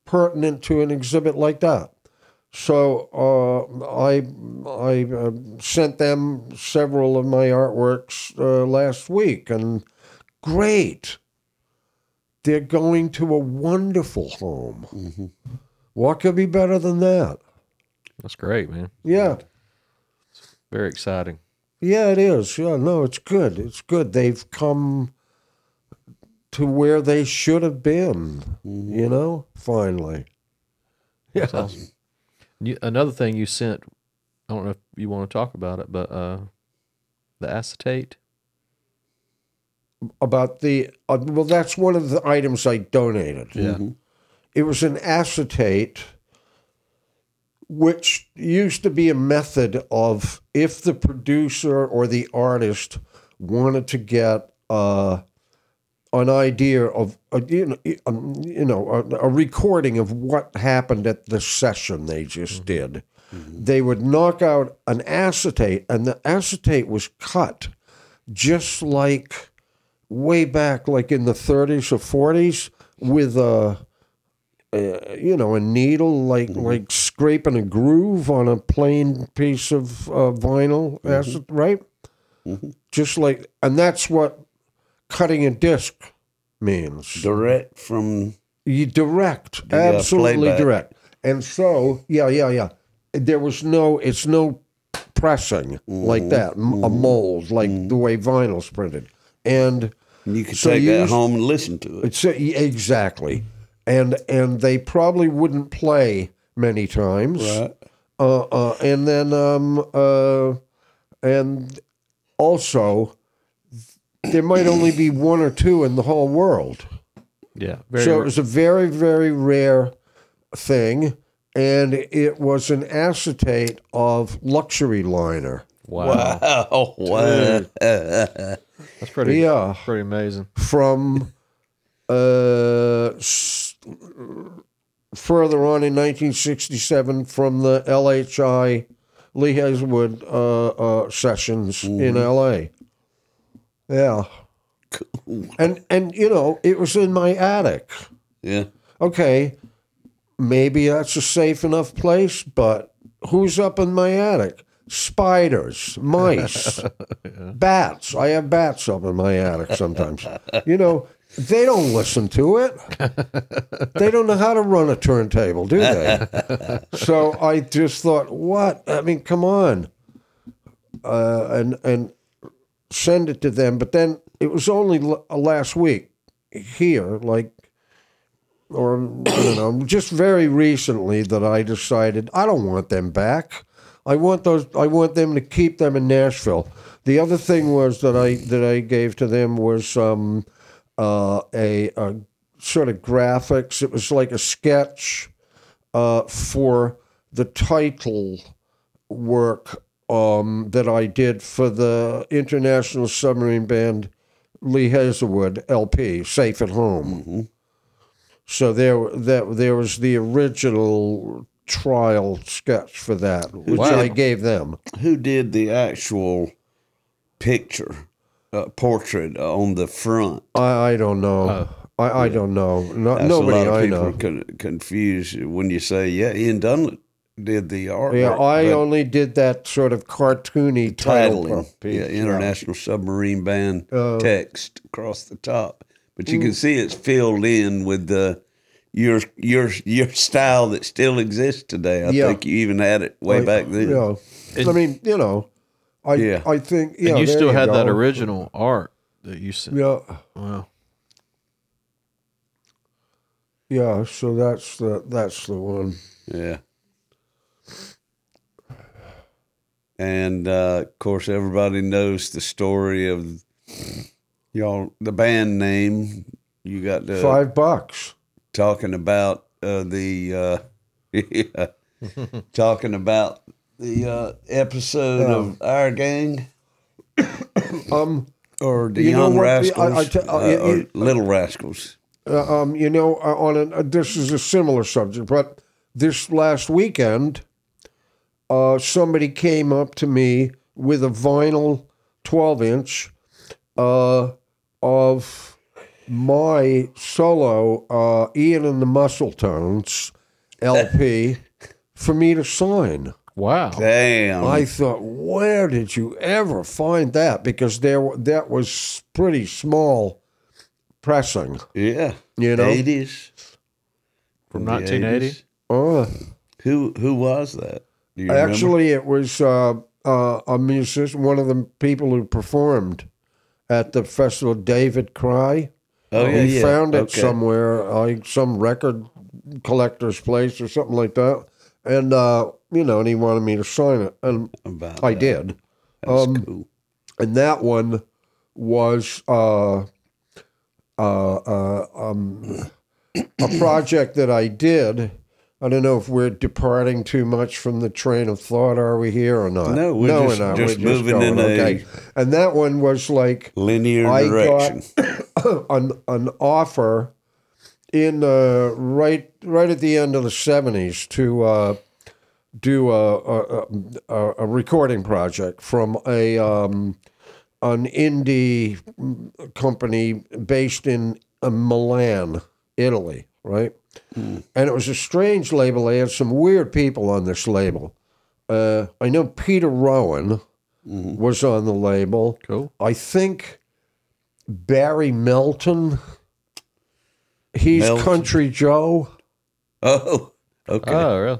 pertinent to an exhibit like that. So uh, I, I uh, sent them several of my artworks uh, last week, and great. They're going to a wonderful home. Mm-hmm. What could be better than that? That's great, man. Yeah. It's very exciting. Yeah, it is. Yeah, no, it's good. It's good. They've come to where they should have been, mm-hmm. you know, finally. Yeah. That's awesome. You, another thing you sent, I don't know if you want to talk about it, but uh, the acetate. About the, uh, well, that's one of the items I donated. Yeah. Mm-hmm. It was an acetate, which used to be a method of if the producer or the artist wanted to get uh, an idea of, a, you know, a, you know a, a recording of what happened at the session they just mm-hmm. did, mm-hmm. they would knock out an acetate, and the acetate was cut just like way back, like in the thirties or forties, with a, a you know, a needle, like mm-hmm. like scraping a groove on a plain piece of uh, vinyl, mm-hmm. acid, right? Mm-hmm. Just like, and that's what cutting a disc means. Direct from you, direct, the, absolutely uh, direct. And so, yeah, yeah, yeah. There was no, it's no pressing mm-hmm. like that, mm-hmm. a mold like mm-hmm. the way vinyl's printed. And you could so take you, that home and listen to it. It's, exactly. And and they probably wouldn't play many times. Right. Uh, uh, and then, um, uh, and also, there might only be one or two in the whole world. Yeah. Very so rare. It was a very, very rare thing. And it was an acetate of Luxury Liner. Wow. Wow. Wow. That's pretty, yeah. pretty amazing. From uh, s- further on in nineteen sixty-seven, from the L H I, Lee Hazelwood uh, uh, sessions mm-hmm. in L A. Yeah. Cool. And, and, you know, it was in my attic. Yeah. Okay, maybe that's a safe enough place, but who's up in my attic? Spiders, mice, yeah. bats. I have bats up in my attic sometimes. You know, they don't listen to it. They don't know how to run a turntable, do they? So I just thought, what? I mean, come on. Uh, and, and send it to them. But then it was only l- last week here, like, or, you know, just very recently that I decided I don't want them back. I want those. I want them to keep them in Nashville. The other thing was that I that I gave to them was um, uh, a, a sort of graphics. It was like a sketch uh, for the title work um, that I did for the International Submarine Band Lee Hazelwood L P, "Safe at Home." Mm-hmm. So there, that there was the original trial sketch for that, which wow. I gave them. Who did the actual picture, uh, portrait on the front? I, I don't know. Uh, I, I yeah. don't know. No, That's nobody a lot of I know. People con- confused when you say, yeah, Ian Dunlap did the art. Yeah, I only did that sort of cartoony title. Yeah, International yeah. Submarine Band uh, text across the top. But you mm, can see it's filled in with the Your your your style that still exists today. I yeah. think you even had it way I, back then. Yeah. It, I mean, you know, I yeah. I think yeah. And you still you had go. that original art that you sent. Yeah. Wow. Yeah. So that's the that's the one. Yeah. And uh, of course, everybody knows the story of y'all, the band name, you got the five bucks talking about uh, the uh, yeah, talking about the uh, episode um, of Our Gang, um, or the you know Young what, Rascals, I, I t- uh, you, you, or Little Rascals. Uh, um, you know, on an, uh, this is a similar subject, but this last weekend, uh, somebody came up to me with a vinyl twelve inch uh, of my solo uh, Ian and the Muscletones L P for me to sign. Wow! Damn! I thought, where did you ever find that? Because there, that was pretty small pressing. Yeah, you know, eighties from nineteen eighty. Oh, who who was that? Do you Actually, remember? It was uh, uh, a musician, one of the people who performed at the festival, David Cry. Oh yeah, he yeah. found it okay. somewhere, like some record collector's place or something like that, and. Uh, You know, and he wanted me to sign it, and About I that. did. That's um, cool. And that one was uh, uh, uh, um, a project that I did. I don't know if we're departing too much from the train of thought. Are we here or not? No, we're no, just, we're not. just we're moving just going, in okay. a And that one was like linear I direction. Got an an offer in uh, right right at the end of the seventies to. Uh, do a, a, a recording project from a um, an indie company based in Milan, Italy, right? Mm. And it was a strange label. They had some weird people on this label. Uh, I know Peter Rowan mm. was on the label. Cool. I think Barry Melton, he's Melton. Country Joe. Oh, okay. Oh, really?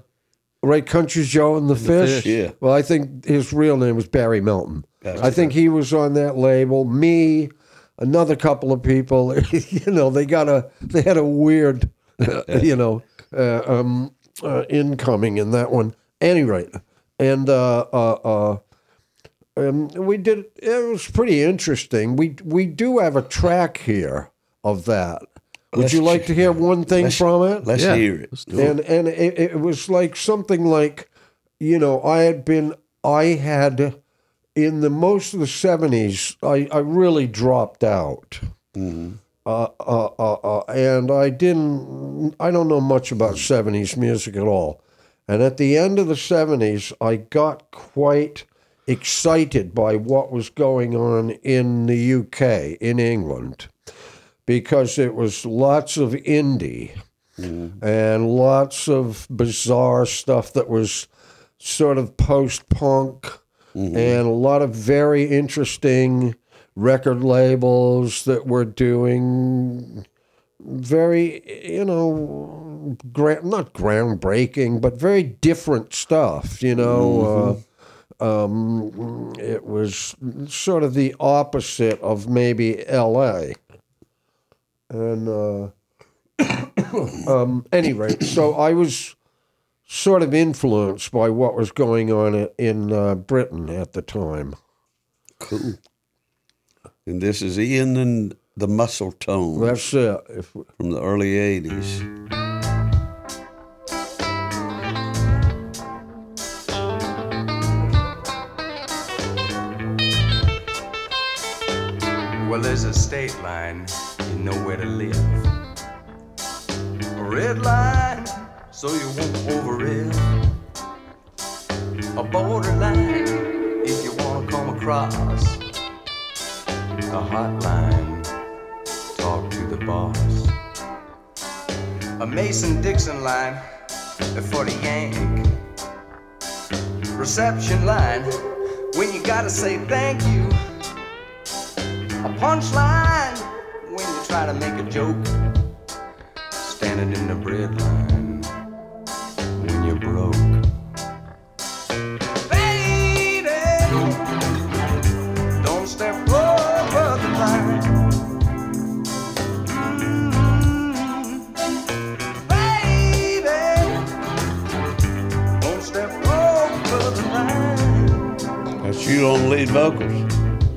Right, Country Joe and the, and the Fish. Fish. Yeah. Well, I think his real name was Barry Melton. Gotcha. I think he was on that label. Me, another couple of people. you know, they got a they had a weird, uh, you know, uh, um, uh, incoming in that one. Any rate, and uh, uh, uh, um, we did. It was pretty interesting. We we do have a track here of that. Would let's you like to hear one thing from it? Let's yeah. hear it. Let's do and it. and it, it was like something like, you know, I had been, I had, in the most of the seventies, I, I really dropped out. Mm-hmm. Uh, uh, uh, uh, and I didn't, I don't know much about seventies music at all. And at the end of the seventies, I got quite excited by what was going on in the U K, in England. Because it was lots of indie mm. and lots of bizarre stuff that was sort of post-punk mm-hmm. and a lot of very interesting record labels that were doing very, you know, gra- not groundbreaking, but very different stuff, you know. Mm-hmm. Uh, um, it was sort of the opposite of maybe L A, And uh, um, anyway, so I was sort of influenced by what was going on in uh, Britain at the time. Cool. And this is Ian and the Muscletones. That's it. If, from the early eighties. Well, there's a state line, you know where to live. A red line, so you won't overlive. A borderline, if you wanna come across. A hotline, talk to the boss. A Mason-Dixon line, for the yank. Reception line, when you gotta say thank you. A punchline when you try to make a joke. Standing in the bread line when you're broke. Baby, don't step over the line. Mm-hmm. Baby, don't step over the line. But you don't lead vocals.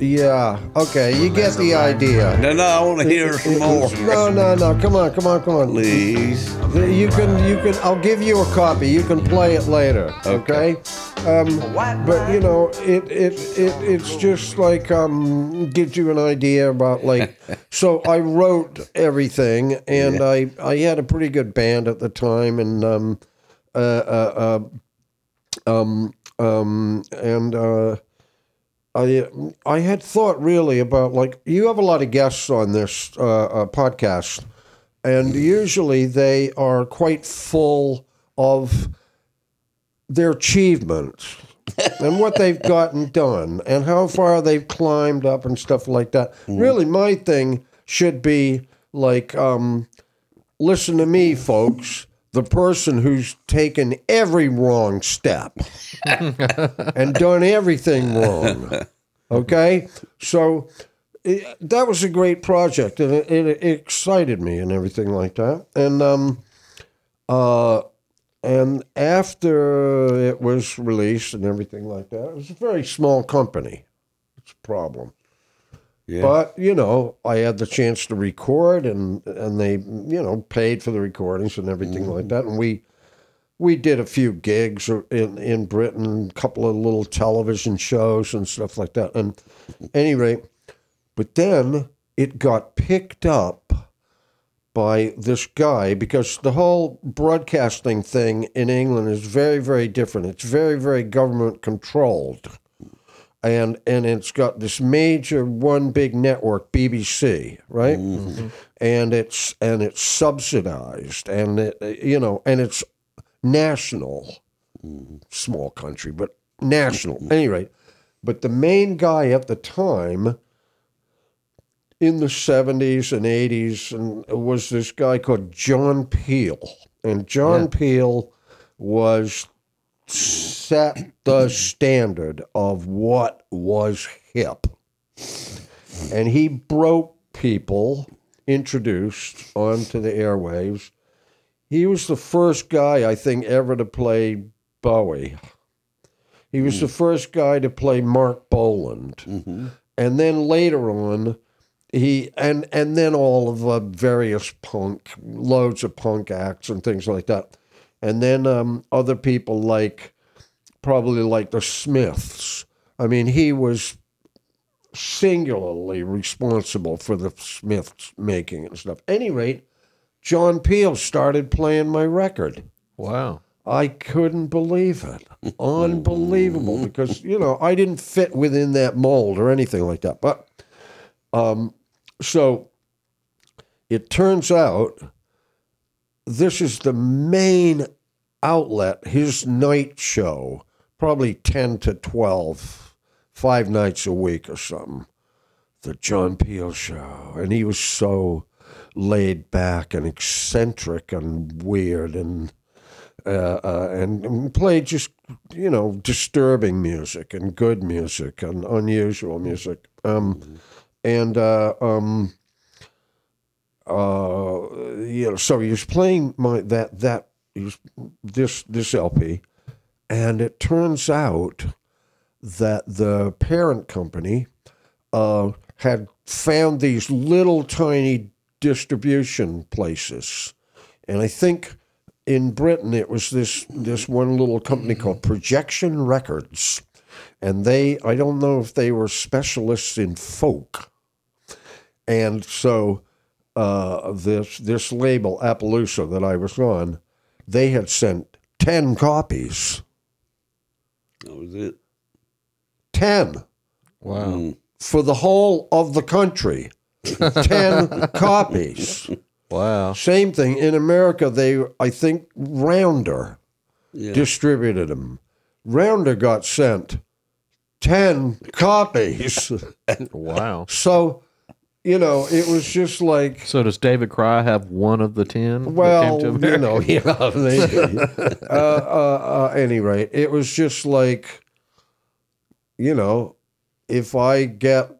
Yeah, okay, you get the idea. No, no, I want to hear it, some more. No, no, no, come on, come on, come on. Please. You can, you can, I'll give you a copy. You can play it later, okay? okay? Um, but, you know, it, it, it, it's just like, um, gives you an idea about, like, so I wrote everything, and yeah. I, I had a pretty good band at the time, and, um, uh, uh, uh um, um, and, uh, I I had thought really about, like, you have a lot of guests on this uh, uh, podcast, and usually they are quite full of their achievements and what they've gotten done and how far they've climbed up and stuff like that. Mm. Really, my thing should be, like, um, listen to me, folks. The person who's taken every wrong step and done everything wrong, okay? So it, that was a great project, and it, it, it excited me and everything like that. And um, uh, and after it was released and everything like that, it was a very small company. It's a problem. Yeah. But, you know, I had the chance to record, and, and they, you know, paid for the recordings and everything mm-hmm. like that. And we we did a few gigs in, in Britain, a couple of little television shows and stuff like that. And at any rate, but then it got picked up by this guy, because the whole broadcasting thing in England is very, very different. It's very, very government controlled. And and it's got this major one big network, B B C, right? Mm-hmm. And it's and it's subsidized, and it, you know, and it's national, small country, but national. At any rate, but the main guy at the time, in the seventies and eighties, and was this guy called John Peel, and John yeah. Peel was. Set the standard of what was hip, and he broke people introduced onto the airwaves. He was the first guy, I think, ever to play Bowie. He was mm. the first guy to play Mark Boland, mm-hmm. and then later on, he and and then all of the various punk, loads of punk acts and things like that. And then um, other people like, probably like the Smiths. I mean, he was singularly responsible for the Smiths making it and stuff. At any rate, John Peel started playing my record. Wow. I couldn't believe it. Unbelievable. Because, you know, I didn't fit within that mold or anything like that. But um, so it turns out... This is the main outlet, his night show, probably ten to twelve, five nights a week or something, the John Peel show. And he was so laid back and eccentric and weird and uh, uh, and, and played just, you know, disturbing music and good music and unusual music. Um, mm-hmm. And... Uh, um, Uh, you know, so he was playing my that that he was, this this L P, and it turns out that the parent company uh, had found these little tiny distribution places, and I think in Britain it was this this one little company called Projection Records, and they I don't know if they were specialists in folk, and so. Uh, this this label, Appaloosa, that I was on, they had sent ten copies. That was it? ten. Wow. For the whole of the country. ten copies. Wow. Same thing. In America, they, I think, Rounder yeah. distributed them. Rounder got sent ten copies. Wow. So... You know, it was just like... So does David Crye have one of the ten? Well, came to you know, yeah. At uh, uh, uh, any rate, it was just like, you know, if I get...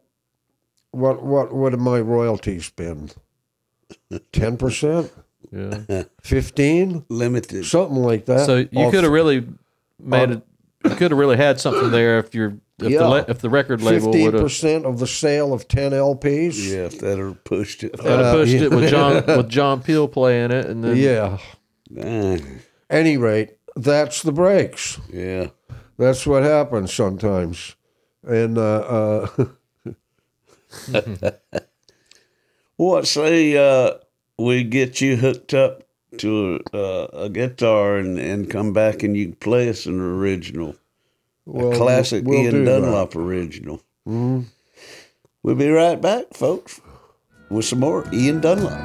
What what would my royalties been? ten percent? Yeah. fifteen? Limited. Something like that. So you could have really made um, it... You could have really had something there if you're... if, yeah. the, if the record label would have fifteen percent of the sale of ten L Ps. Yeah, if that had pushed it. If that had pushed uh, yeah. it with John with John Peel playing it, and then yeah. Dang. Any rate, that's the breaks. Yeah, that's what happens sometimes, and uh, uh what say uh, we get you hooked up to a, uh, a guitar and, and come back and you play us an original. Well, a classic we'll Ian Dunlop that. original. Mm-hmm. We'll be right back, folks, with some more Ian Dunlop.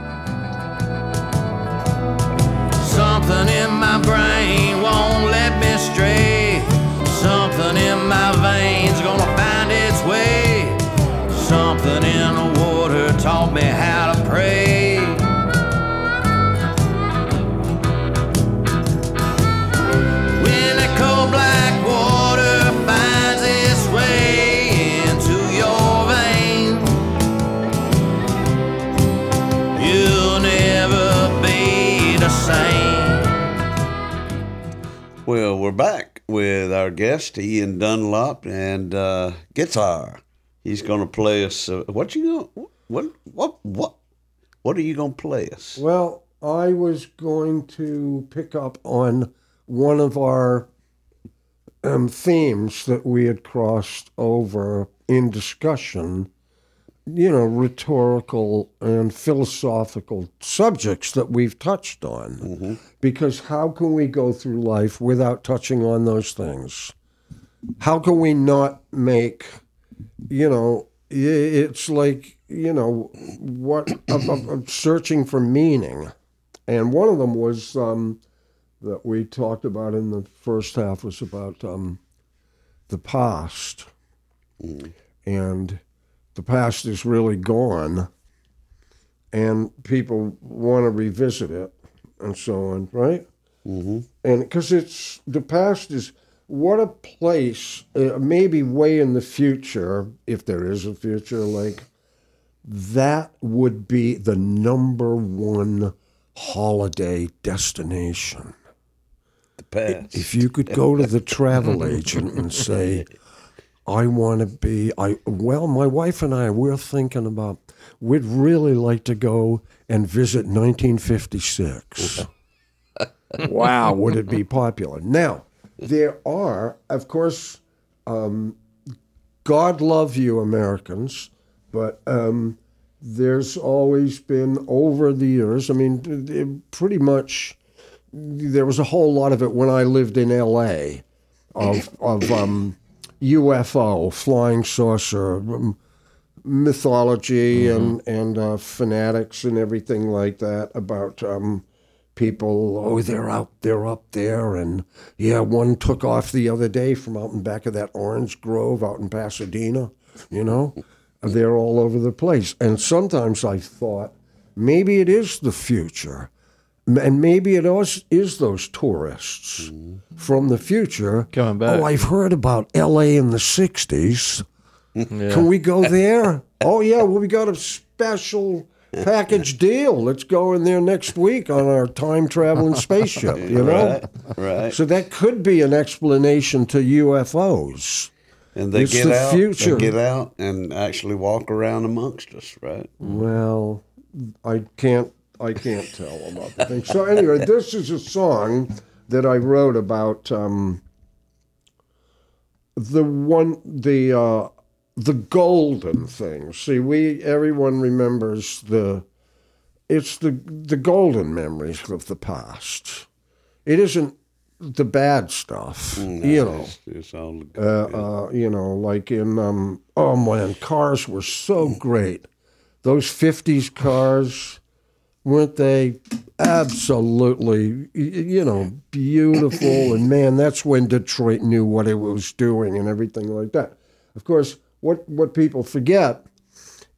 Something in my brain won't let me stray. Something in my veins gonna find its way. Something in the water taught me how to pray. When that cold black water finds its way into your veins, you'll never be the same. Well, we're back with our guest, Ian Dunlop, and uh, guitar. He's going to play us. Uh, what you going? What what what? What are you going to play us? Well, I was going to pick up on one of our um, themes that we had crossed over in discussion. You know, rhetorical and philosophical subjects that we've touched on. Mm-hmm. Because how can we go through life without touching on those things? How can we not make, you know, it's like, you know, what, of, of, of searching for meaning. And one of them was, um, that we talked about in the first half was about um, the past. Mm. And the past is really gone, and people want to revisit it and so on, right? Mm-hmm. And because it's, the past is, what a place, uh, maybe way in the future, if there is a future, like, that would be the number one holiday destination. The past. If you could go to the travel agent and say, I want to be, I well, my wife and I, we're thinking about, we'd really like to go and visit nineteen fifty-six. Wow, would it be popular? Now, there are, of course, um, God love you Americans, but um, there's always been, over the years, I mean, it, pretty much, there was a whole lot of it when I lived in L A of, of um U F O, flying saucer, um, mythology, mm-hmm. and, and uh, fanatics and everything like that about um, people, oh, they're out, they're up there. And yeah, one took off the other day from out in back of that orange grove out in Pasadena, you know, they're all over the place. And sometimes I thought, maybe it is the future. And maybe it is those tourists from the future. Coming back. Oh, I've heard about L A in the sixties. Yeah. Can we go there? Oh, yeah, well, we got a special package deal. Let's go in there next week on our time-traveling spaceship, you know? Right, right. So that could be an explanation to U F Os. And they it's get the out, future. They get out and actually walk around amongst us, right? Well, I can't. I can't tell about the thing. So anyway, this is a song that I wrote about um, the one, the uh, the golden thing. See, we everyone remembers the. It's the the golden memories of the past. It isn't the bad stuff, no, you know. It's, it's all good, uh, uh, you know, like in um, oh man, cars were so great. Those fifties cars. Weren't they absolutely, you know, beautiful? And, man, that's when Detroit knew what it was doing and everything like that. Of course, what, what people forget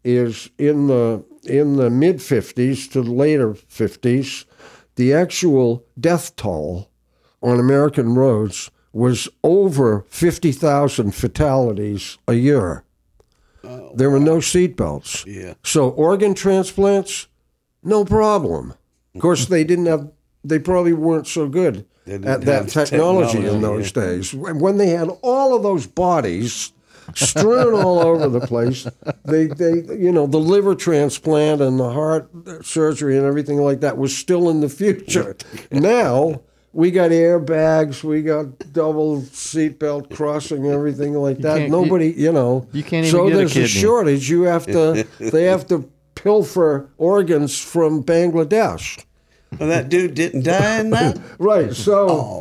is in the in the mid-fifties to the later fifties, the actual death toll on American roads was over fifty thousand fatalities a year. Oh, there were wow. no seatbelts. Yeah. So organ transplants... No problem. Of course, they didn't have, they probably weren't so good at that technology, technology in those yeah. days. When they had all of those bodies strewn all over the place. They, they, you know, the liver transplant and the heart surgery and everything like that was still in the future. Now we got airbags, we got double seatbelt crossing, everything like that. Nobody, you, you know, you can't even so get there's a, kidney. a shortage. You have to, they have to pilfer organs from Bangladesh. Well, that dude didn't die in that. Right, so oh.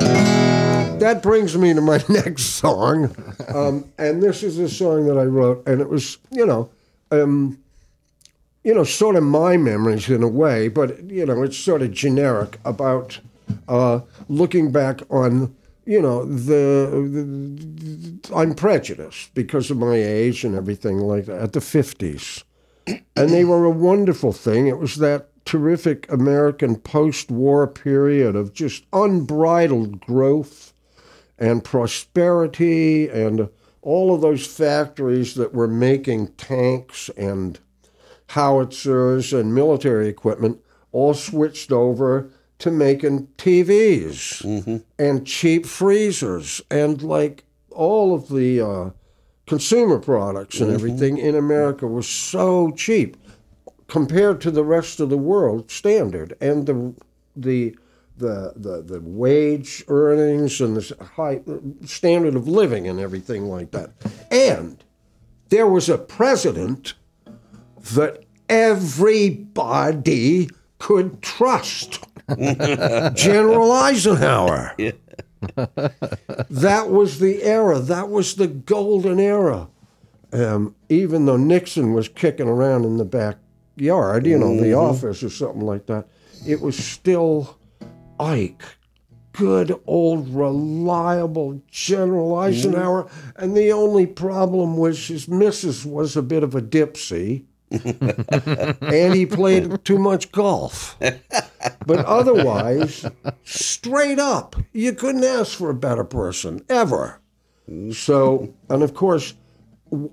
that brings me to my next song. Um, and this is a song that I wrote, and it was, you know, um, you know, sort of my memories in a way, but, you know, it's sort of generic about uh, looking back on, you know, the, the, I'm prejudiced because of my age and everything like that, the fifties. And they were a wonderful thing. It was that terrific American post-war period of just unbridled growth and prosperity and all of those factories that were making tanks and howitzers and military equipment all switched over to making T Vs mm-hmm. and cheap freezers and like all of the uh, consumer products and mm-hmm. everything in America was so cheap compared to the rest of the world standard, and the the the the, the wage earnings and the high standard of living and everything like that. And there was a president that everybody could trust, General Eisenhower. Yeah. That was the era. That was the golden era. Um, even though Nixon was kicking around in the back yard, you know, mm-hmm. the office or something like that. It was still Ike, good old reliable General Eisenhower, mm-hmm. and the only problem was his missus was a bit of a dipsy, and he played too much golf. But otherwise, straight up, you couldn't ask for a better person, ever. So, and of course,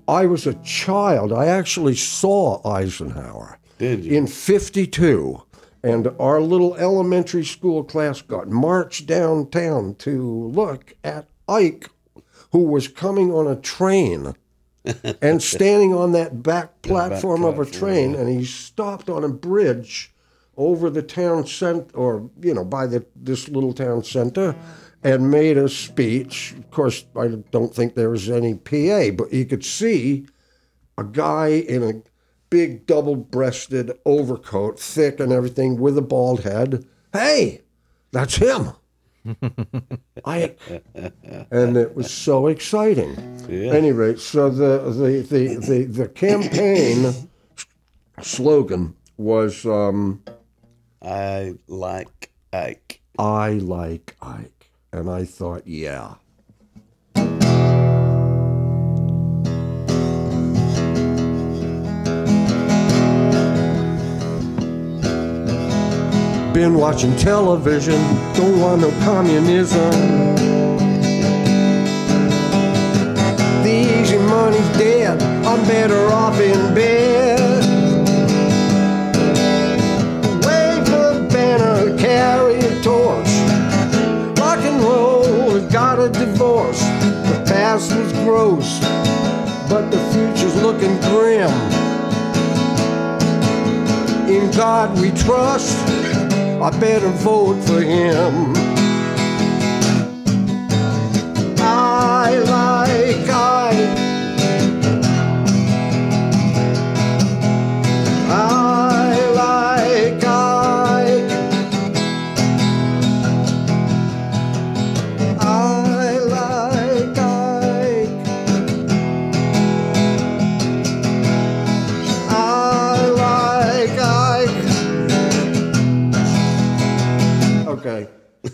I was a child. I actually saw Eisenhower. Did you? In fifty-two, and our little elementary school class got marched downtown to look at Ike, who was coming on a train and standing on that back platform, back platform of a train, yeah. and he stopped on a bridge over the town center, or, you know, by the this little town center, and made a speech. Of course, I don't think there was any P A, but you could see a guy in a big double-breasted overcoat, thick and everything, with a bald head. Hey, that's him. I, and it was so exciting. Yeah. At any rate, so the, the, the, the, the campaign slogan was... Um, I like Ike. I like Ike. And I thought, yeah. Been watching television, don't want no communism. The easy money's dead, I'm better off in bed. Wave a banner, carry a torch. Got a divorce, the past was gross, but the future's looking grim. In God we trust, I better vote for him. I like I.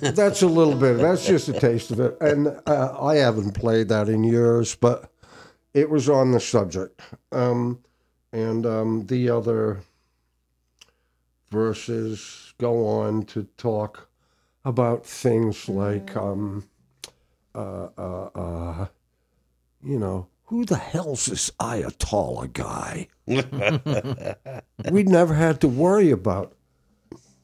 That's a little bit. That's just a taste of it. And uh, I haven't played that in years, but it was on the subject. Um, and um, the other verses go on to talk about things like, um, uh, uh, uh, you know, who the hell's this Ayatollah guy? We'd never had to worry about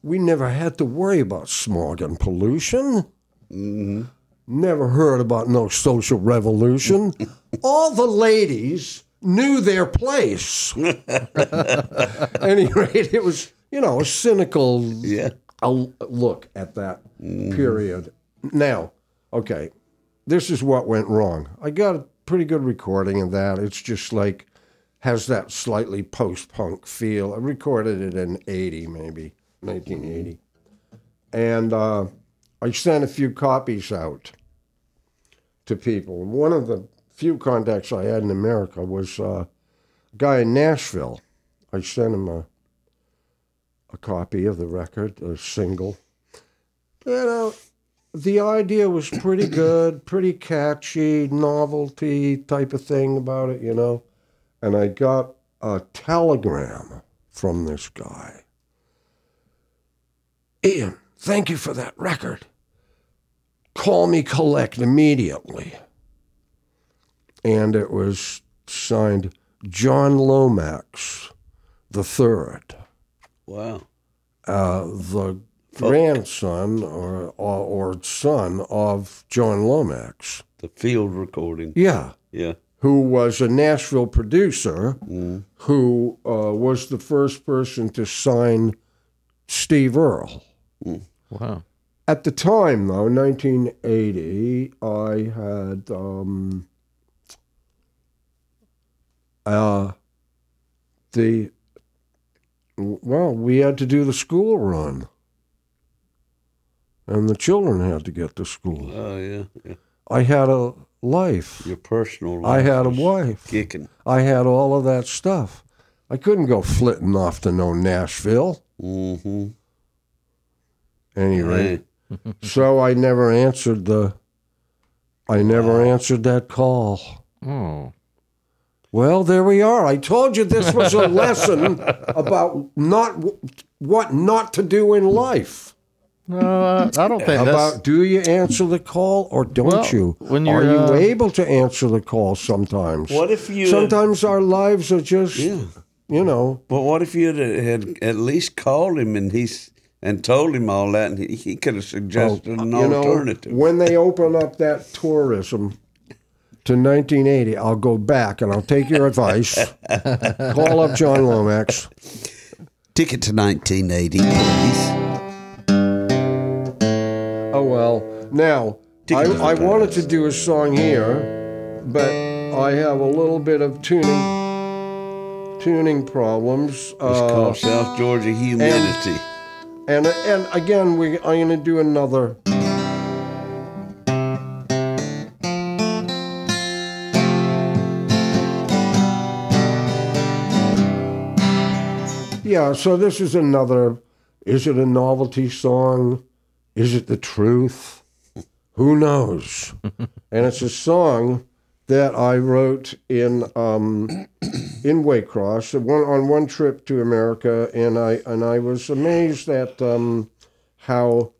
We never had to worry about smog and pollution. Mm-hmm. never heard about no social revolution. All the ladies knew their place. At any rate, it was, you know, a cynical yeah. look at that mm. period. Now, okay, this is what went wrong. I got a pretty good recording of that. It's just like, has that slightly post-punk feel. I recorded it in eighty, maybe, nineteen eighty. And uh, I sent a few copies out to people. One of the few contacts I had in America was uh, a guy in Nashville. I sent him a, a copy of the record, a single. You know, the idea was pretty good, pretty catchy, novelty type of thing about it, you know. And I got a telegram from this guy. Ian, thank you for that record. Call me collect immediately. And it was signed John Lomax the Third. Wow. Uh, the grandson or, or or son of John Lomax. The field recording. Yeah. Yeah. Who was a Nashville producer mm. who uh, was the first person to sign Steve Earle. Mm. Wow. At the time, though, nineteen eighty, I had um, uh, the, well, we had to do the school run. And the children had to get to school. Oh, yeah, yeah. I had a life. Your personal life. I had a wife. Kicking. I had all of that stuff. I couldn't go flitting off to no Nashville. Mm-hmm. Anyway, hey. So I never answered the, I never oh. answered that call. Oh. Well, there we are. I told you this was a lesson about not what not to do in life. No, I don't think about that's... do you answer the call or don't well, you? When you're, are you uh... able to answer the call sometimes? What if you sometimes had... our lives are just yeah. you know. But what if you had at least called him and he's and told him all that, and he, he could have suggested oh, an you alternative. Know, when they open up that tourism to nineteen eighty, I'll go back and I'll take your advice. Call up John Lomax. Ticket to nineteen eighty, please. Oh, well, now, I, I wanted to do a song here, but I have a little bit of tuning tuning problems. It's uh, called South Georgia Humanity. And, and and again, we I'm going to do another. Yeah, so this is another, is it a novelty song? Is it the truth? Who knows? And it's a song that I wrote in um, in Waycross, one, on one trip to America, and I and I was amazed at um, how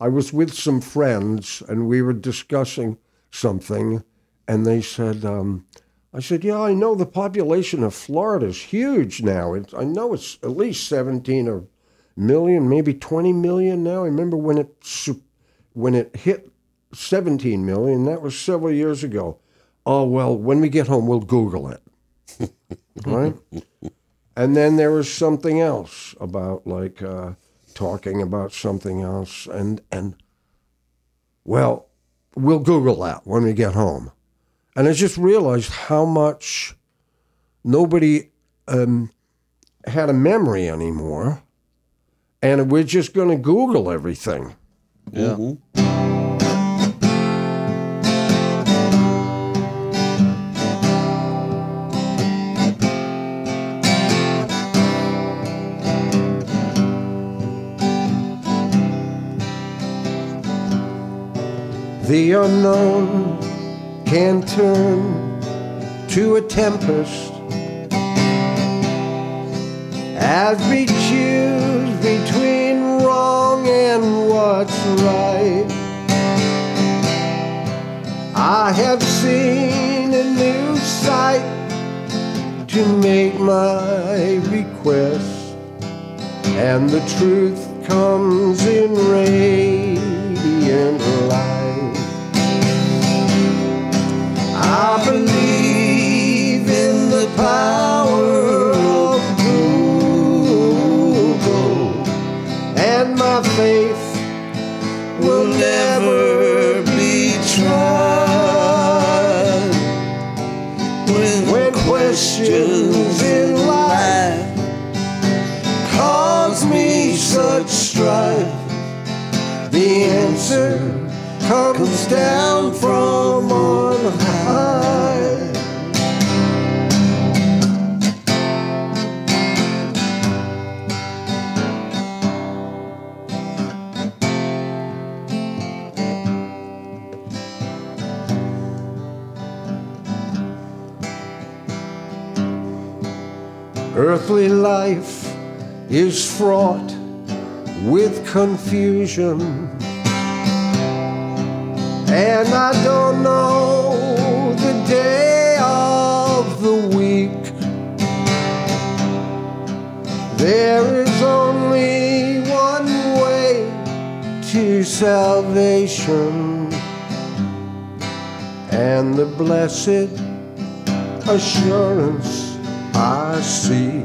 I was with some friends and we were discussing something, and they said, um, I said, yeah, I know the population of Florida is huge now. It, I know it's at least seventeen or million, maybe twenty million now. I remember when it when it hit seventeen million, that was several years ago. Oh, well, when we get home, we'll Google it. Right? And then there was something else about, like, uh, talking about something else. And, and, well, we'll Google that when we get home. And I just realized how much nobody um, had a memory anymore. And we're just going to Google everything. Yeah. Mm-hmm. The unknown can turn to a tempest. As we choose between wrong and what's right, I have seen a new sight to make my request, and the truth comes in radiant light. will never be tried. When, when questions in life cause me such strife, the answer comes down from on high. Earthly life is fraught with confusion, and I don't know the day of the week. There is only one way to salvation, and the blessed assurance I see.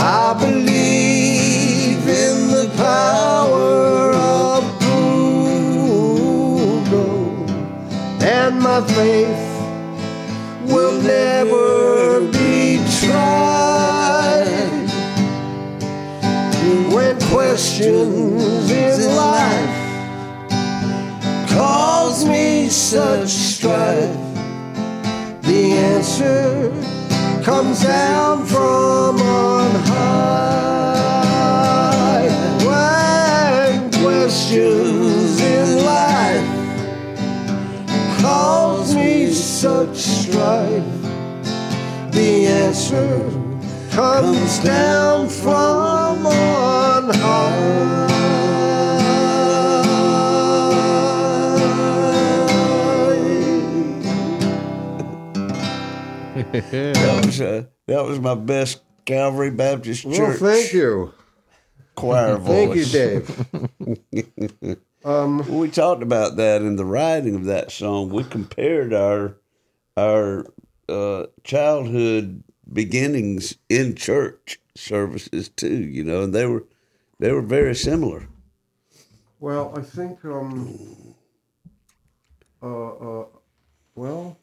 I believe in the power of Google, and my faith will never be tried. When questions in life cause me such strife, the answer comes down from on high. When questions in life cause me such strife, the answer comes down from on high. Yeah. That was uh, that was my best Calvary Baptist Church. Well, thank you. Choir voice. Thank you, Dave. um, we talked about that in the writing of that song. We compared our our uh, childhood beginnings in church services too. You know, and they were they were very similar. Well, I think. Um, uh, uh, well,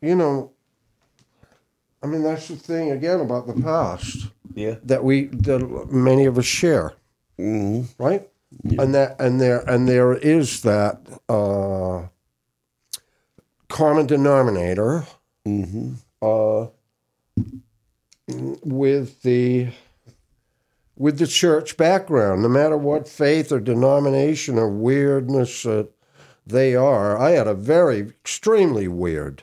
you know. I mean, that's the thing, again, about the past. Yeah. That we, that many of us share. Mm-hmm. Right? Yeah. And that, and there, and there is that uh, common denominator mm-hmm. uh, with the, with the church background, no matter what faith or denomination or weirdness that they are. I had a very, extremely weird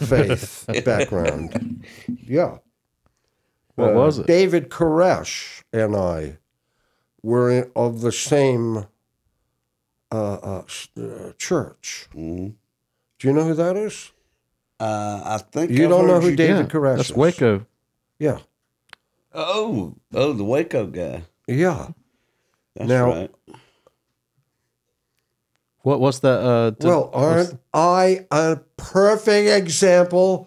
faith background. Yeah. What uh, was it? David Koresh and I were in, of the same uh, uh, church. Mm-hmm. Do you know who that is? Uh, I think you I've don't know who you, David yeah, Koresh that's is. That's Waco. Yeah. Oh, oh, the Waco guy. Yeah. That's now, right. What was that? Uh, to, well, aren't I a perfect example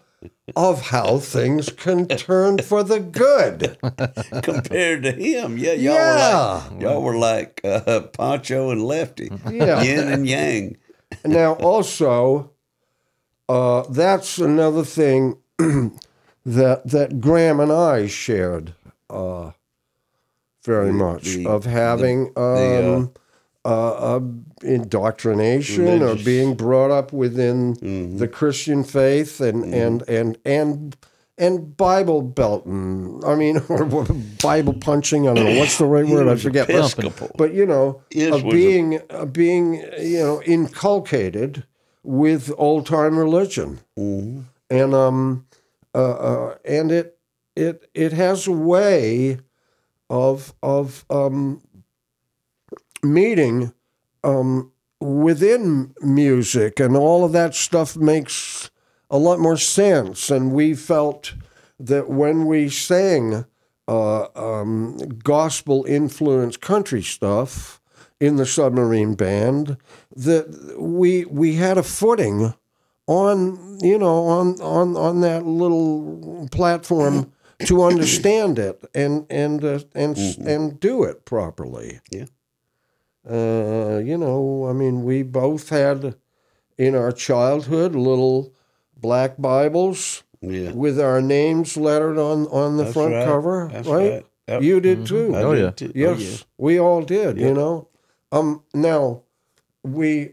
of how things can turn for the good? Compared to him, yeah, y'all yeah. were like, y'all were like uh, Pancho and Lefty, yeah. Yin and Yang. Now, also, uh, that's another thing that that Graham and I shared uh, very much the, of having. The, um, the, uh, Uh, uh, indoctrination religious. Or being brought up within mm-hmm. the Christian faith and, mm-hmm. and and and and Bible belting. I mean, or Bible punching. I don't know what's the right word. I forget. Episcopal. But you know, of being a... uh, being you know inculcated with old time religion, mm-hmm. and um, uh, uh, and it it it has a way of of um. meeting um, within music, and all of that stuff makes a lot more sense. And we felt that when we sang uh, um, gospel-influenced country stuff in the Submarine Band, that we we had a footing on you know on on on that little platform to understand it and and uh, and mm-hmm. and do it properly. Yeah. Uh, you know, I mean, we both had in our childhood little black Bibles yeah. with our names lettered on, on the That's front right. cover, That's right? right. Yep. You did mm-hmm. too. I oh yeah. Did. Yes, oh, yeah. we all did. Yep. You know, um, now we,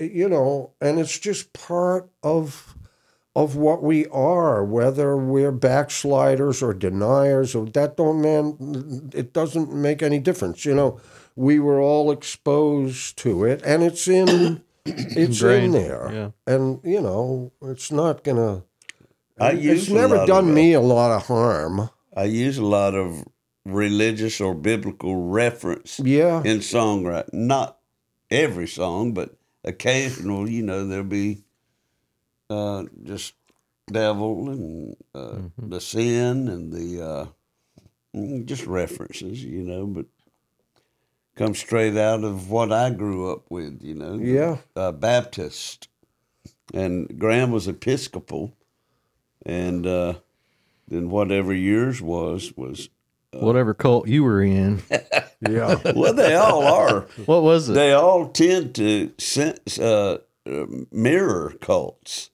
you know, and it's just part of. Of what we are, whether we're backsliders or deniers, or that don't man, it doesn't make any difference. You know, we were all exposed to it, and it's in, it's Drained. in there, yeah. and you know, it's not gonna. I it's never done of, me a lot of harm. I use a lot of religious or biblical reference, yeah. in songwriting. Not every song, but occasional. You know, there'll be. Uh, just devil and uh, mm-hmm. the sin and the uh, just references, you know, but come straight out of what I grew up with, you know. Yeah. Uh, Baptist. And Graham was Episcopal. And uh, then whatever yours was, was... Uh, whatever cult you were in. yeah. Well, they all are. What was it? They all tend to sense, uh, mirror cults.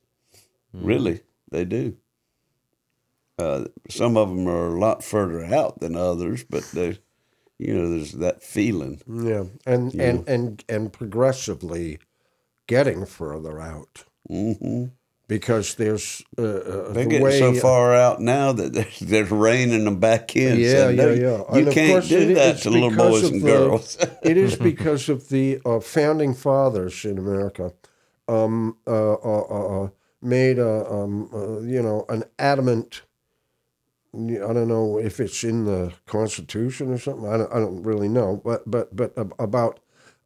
Really, they do. Uh, some of them are a lot further out than others, but they, you know, there's that feeling. Yeah, and and, and and progressively getting further out. Mm-hmm. Because there's uh, uh, they're the getting way, so far out now that they're, they're reining them back in. Yeah, so no, yeah, yeah. You and can't do it, that to little boys and the, girls. It is because of the uh, founding fathers in America. Um, uh, uh, uh, made a, um, uh, you know, an adamant, I don't know if it's in the Constitution or something, I don't, I don't really know, but, but, but about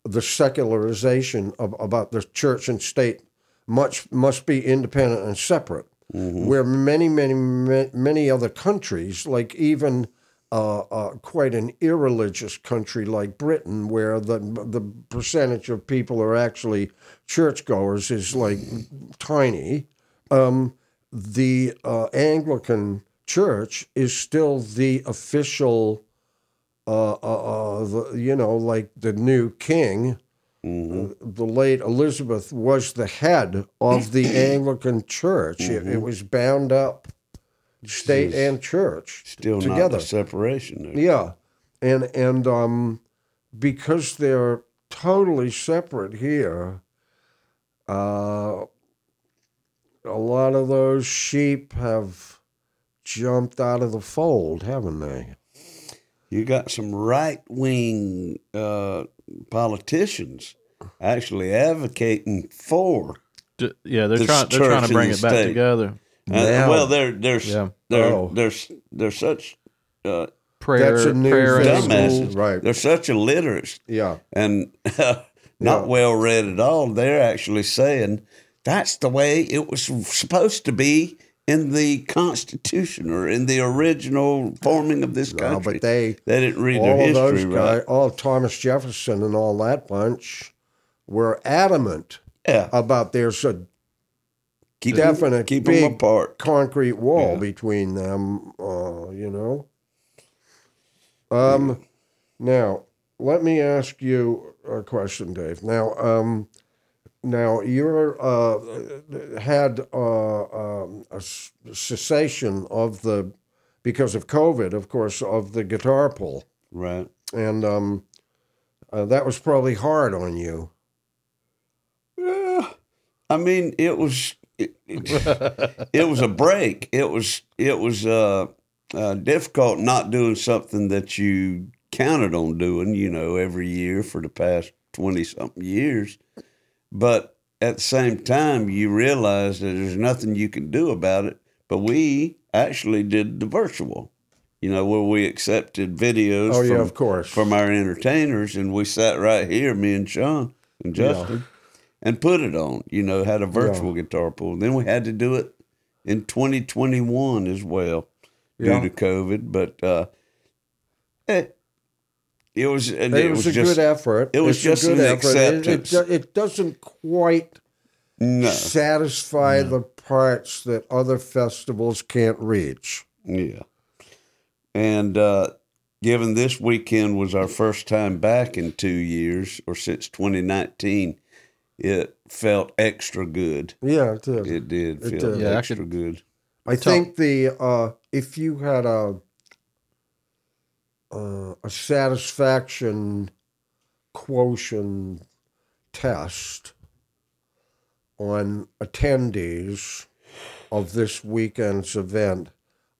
the secularization of, about the church and state much must be independent and separate, mm-hmm. where many, many, many other countries, like even uh, uh, quite an irreligious country like Britain, where the the percentage of people are actually churchgoers is like tiny, um, the uh, Anglican Church is still the official, uh, uh, uh, the, you know, like the new king. Mm-hmm. The late Elizabeth was the head of the Anglican Church. Mm-hmm. It, it was bound up, state She's and church still together. Not the separation. Though. Yeah, and and um, because they're totally separate here, uh, a lot of those sheep have jumped out of the fold, haven't they? You got some right-wing uh, politicians actually advocating for D- yeah, they're trying they're trying to bring it back together. Uh, yeah. Well, they're they're yeah. they're, oh. they're they're such uh, prayer That's a new prayer dumbasses. Right. They're such illiterates. Yeah, and uh, not yeah. well read at all. They're actually saying that's the way it was supposed to be. In the Constitution or in the original forming of this country. No, but they, they didn't read their history, all those guys, right? All Thomas Jefferson and all that bunch were adamant yeah. about there's a keep definite them, keep big them apart. Concrete wall yeah. between them, uh, you know. Um, yeah. Now, let me ask you a question, Dave. Now, um, Now, you uh, had uh, um, a cessation of the, because of COVID, of course, of the guitar pull. Right. And um, uh, that was probably hard on you. Yeah. I mean, it was, it, it, it was a break. It was, it was uh, uh, difficult not doing something that you counted on doing, you know, every year for the past twenty-something years. But at the same time, you realize that there's nothing you can do about it. But we actually did the virtual, you know, where we accepted videos oh, yeah, from, of course. from our entertainers. And we sat right here, me and Sean and Justin, yeah. and put it on, you know, had a virtual yeah. guitar pull. Then we had to do it in twenty twenty-one as well yeah. due to COVID. But uh, eh. It was, and it, it was, was a just, good effort. It was it's just an effort. acceptance. It, it, it doesn't quite no. satisfy no. the parts that other festivals can't reach. Yeah. And uh, given this weekend was our first time back in two years, or since twenty nineteen, it felt extra good. Yeah, it did. It did feel it did. Yeah, extra I could, good. I think the uh, if you had a uh, a satisfaction quotient test on attendees of this weekend's event,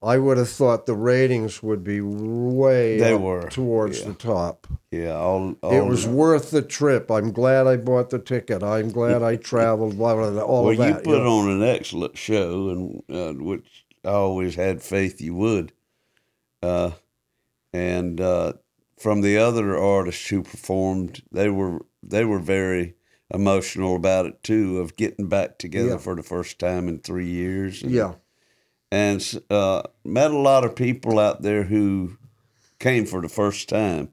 I would have thought the ratings would be way they were. towards yeah. the top. Yeah, all, all it was worth the trip. I'm glad I bought the ticket. I'm glad I traveled. Blah blah. blah all well, of that. Well, you put you know? on an excellent show, and uh, which I always had faith you would. Uh, and uh, from the other artists who performed, they were they were very emotional about it too, of getting back together yeah. for the first time in three years. And, yeah. And uh, met a lot of people out there who came for the first time.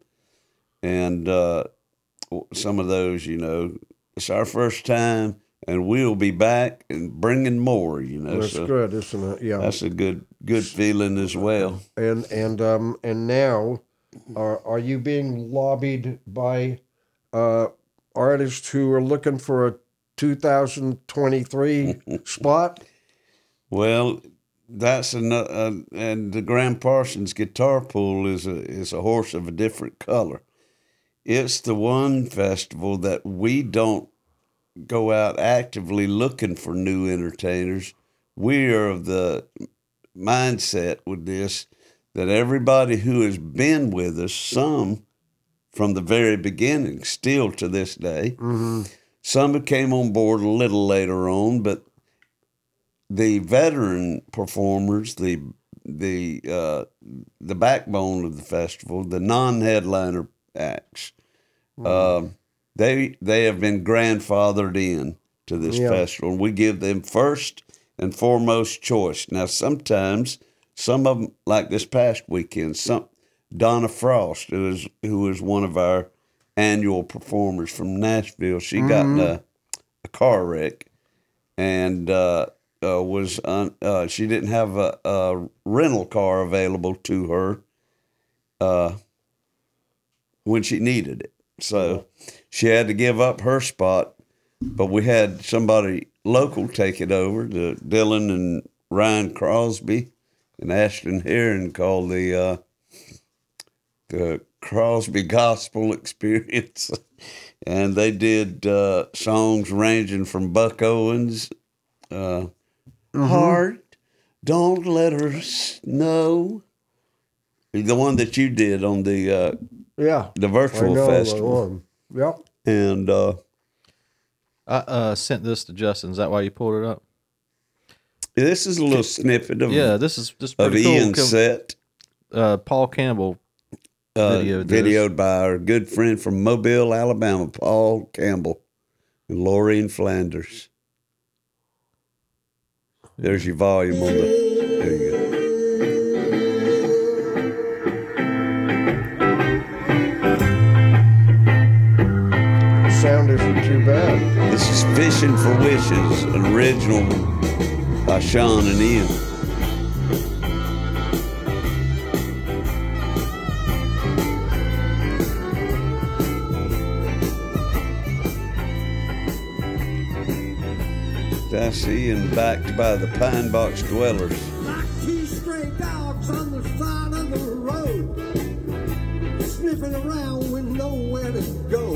And uh, some of those, you know, it's our first time and we'll be back and bringing more, you know. That's so good, isn't it? Yeah. That's a good good feeling as well. And and um and now, are, are you being lobbied by uh, artists who are looking for a two thousand twenty-three spot? Well... That's an, uh, and the Graham Parsons Guitar Pull is a is a horse of a different color. It's the one festival that we don't go out actively looking for new entertainers. We are of the mindset with this that everybody who has been with us, some from the very beginning, still to this day, mm-hmm. some who came on board a little later on, but the veteran performers, the the uh, the backbone of the festival, the non-headliner acts, mm-hmm. uh, they they have been grandfathered in to this yeah. festival. We give them first and foremost choice. Now, sometimes some of them, like this past weekend, some Donna Frost, who is who is one of our annual performers from Nashville, she mm-hmm. got in a, a car wreck and. Uh, Uh, was un, uh, she didn't have a, a rental car available to her uh, when she needed it. So she had to give up her spot, but we had somebody local take it over, the Dylan and Ryan Crosby and Ashton Heron called the, uh, the Crosby Gospel Experience. And they did uh, songs ranging from Buck Owens, uh, Mm-hmm. Heart, don't let her know. The one that you did on the uh, yeah the virtual festival. Yep. And uh, I uh, sent this to Justin. Is that why you pulled it up? This is a little snippet of yeah. This is just of Ian's cool. set. Uh, Paul Campbell uh, videoed, videoed by our good friend from Mobile, Alabama, Paul Campbell and Lorraine Flanders. There's your volume on the... There you go. The sound isn't too bad. This is Fishing for Wishes, an original by Sean and Ian. I see, and backed by the Pine Box Dwellers. Like two stray dogs on the side of the road, sniffing around with nowhere to go,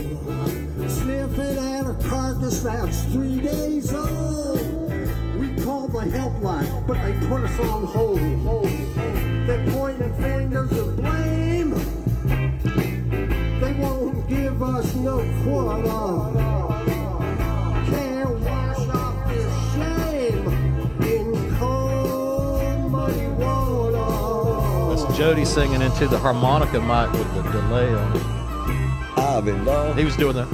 sniffing at a carcass that's three days old. We called the helpline, but they put us on hold. hold, hold. They're pointing fingers of blame. They won't give us no quarter. Jody singing into the harmonica mic with the delay on it. I've been lost. He was doing the. I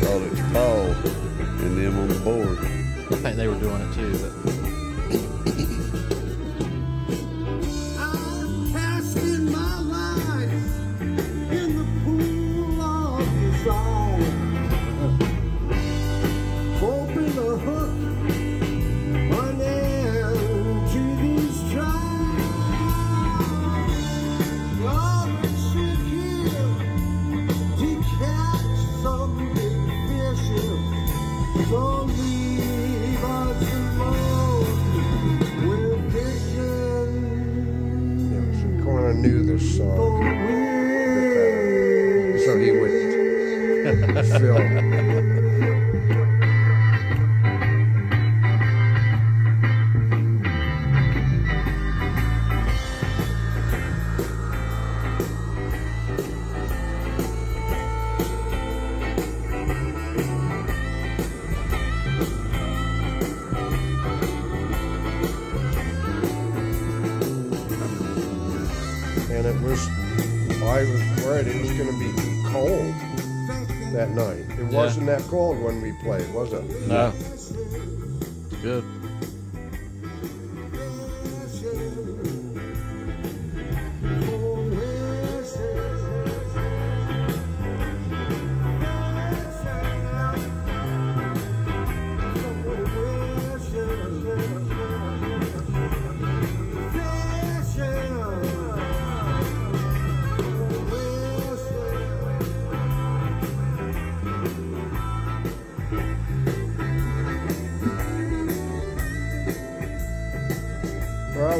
thought it was Paul and them on the board. I think they were doing it too. But... I'm casting my lines in the pool of desire, hoping the hook. T V I knew this song. But, uh, so he would film. Wasn't that cold when we played, was it? No. It's good.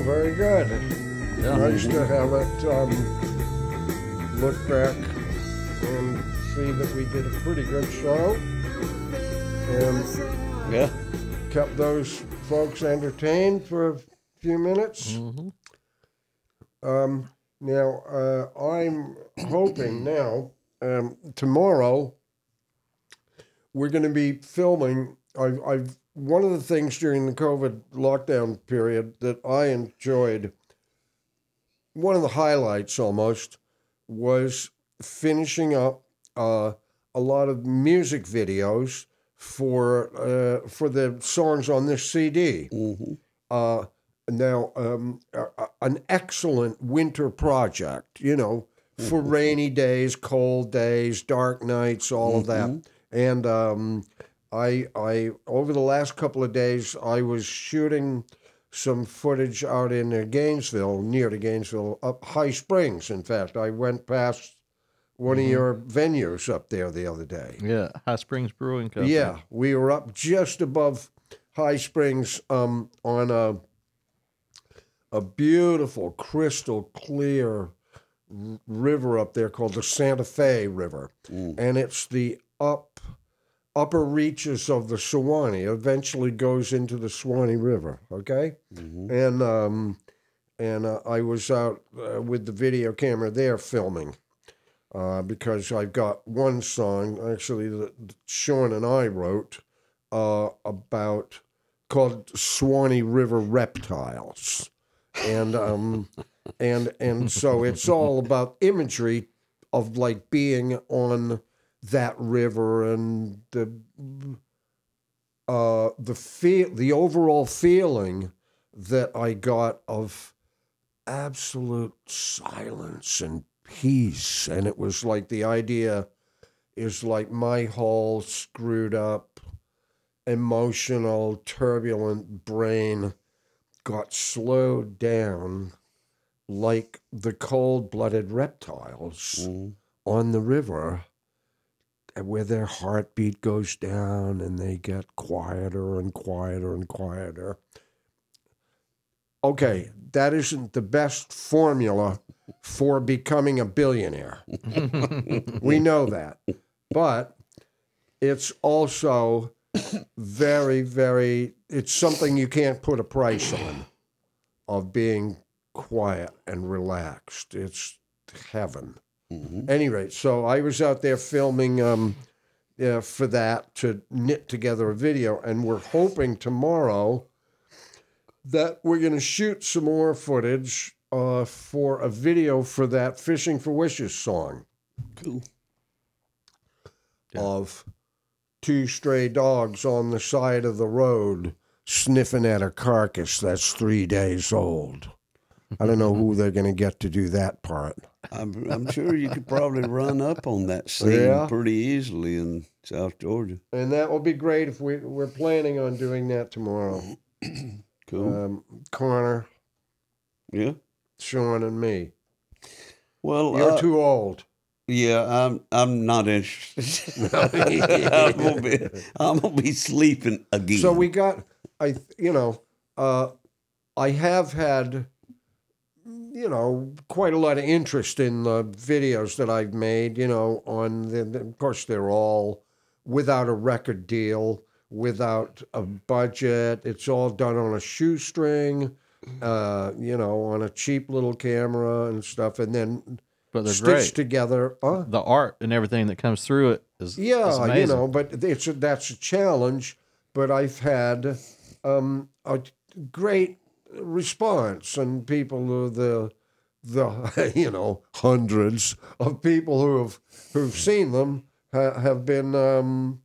Very good. Yeah. Nice to have it um, look back and see that we did a pretty good show and yeah. kept those folks entertained for a few minutes. Mm-hmm. Um, now, uh, I'm hoping now, um, tomorrow, we're going to be filming. I've, I've One of the things during the COVID lockdown period that I enjoyed, one of the highlights almost, was finishing up uh, a lot of music videos for uh, for the songs on this C D. Mm-hmm. Uh, now, um, uh, an excellent winter project, you know, for mm-hmm. rainy days, cold days, dark nights, all mm-hmm. of that. And... Um, I, I over the last couple of days, I was shooting some footage out in Gainesville, near to Gainesville, up High Springs, in fact. I went past one mm-hmm. of your venues up there the other day. Yeah, High Springs Brewing Company. Yeah, we were up just above High Springs um, on a, a beautiful, crystal clear r- river up there called the Santa Fe River. Ooh. And it's the up... upper reaches of the Suwannee, eventually goes into the Suwannee River, okay? Mm-hmm. And um, and uh, I was out uh, with the video camera there filming uh, because I've got one song, actually, that Sean and I wrote uh, about, called Suwannee River Reptiles. And um, and and so it's all about imagery of, like, being on... that river and the uh, the feel, the overall feeling that I got of absolute silence and peace, and it was like the idea is like my whole screwed up, emotional, turbulent brain got slowed down, like the cold-blooded reptiles mm. on the river. Where their heartbeat goes down and they get quieter and quieter and quieter. Okay, that isn't the best formula for becoming a billionaire. We know that. But it's also very, very, it's something you can't put a price on, of being quiet and relaxed. It's heaven. Mm-hmm. At any rate, so I was out there filming um, uh, for that, to knit together a video, and we're hoping tomorrow that we're going to shoot some more footage uh, for a video for that Fishing for Wishes song. Cool. Yeah. Of two stray dogs on the side of the road sniffing at a carcass that's three days old. I don't know who they're going to get to do that part. I'm, I'm sure you could probably run up on that scene yeah. pretty easily in South Georgia. And that will be great if we, we're planning on doing that tomorrow. Cool. Um, Connor. Yeah? Sean and me. Well, You're uh, too old. Yeah, I'm I'm not interested. I'm going to be, be sleeping again. So we got, I you know, uh, I have had... you know, quite a lot of interest in the videos that I've made, you know, on the, of course, they're all without a record deal, without a budget. It's all done on a shoestring, uh, you know, on a cheap little camera and stuff. And then but stitched great. together. Uh, the art and everything that comes through it is, yeah, is amazing. You know, but it's a, that's a challenge. But I've had um, a great response, and people who the the you know hundreds of people who have who've seen them ha, have been um,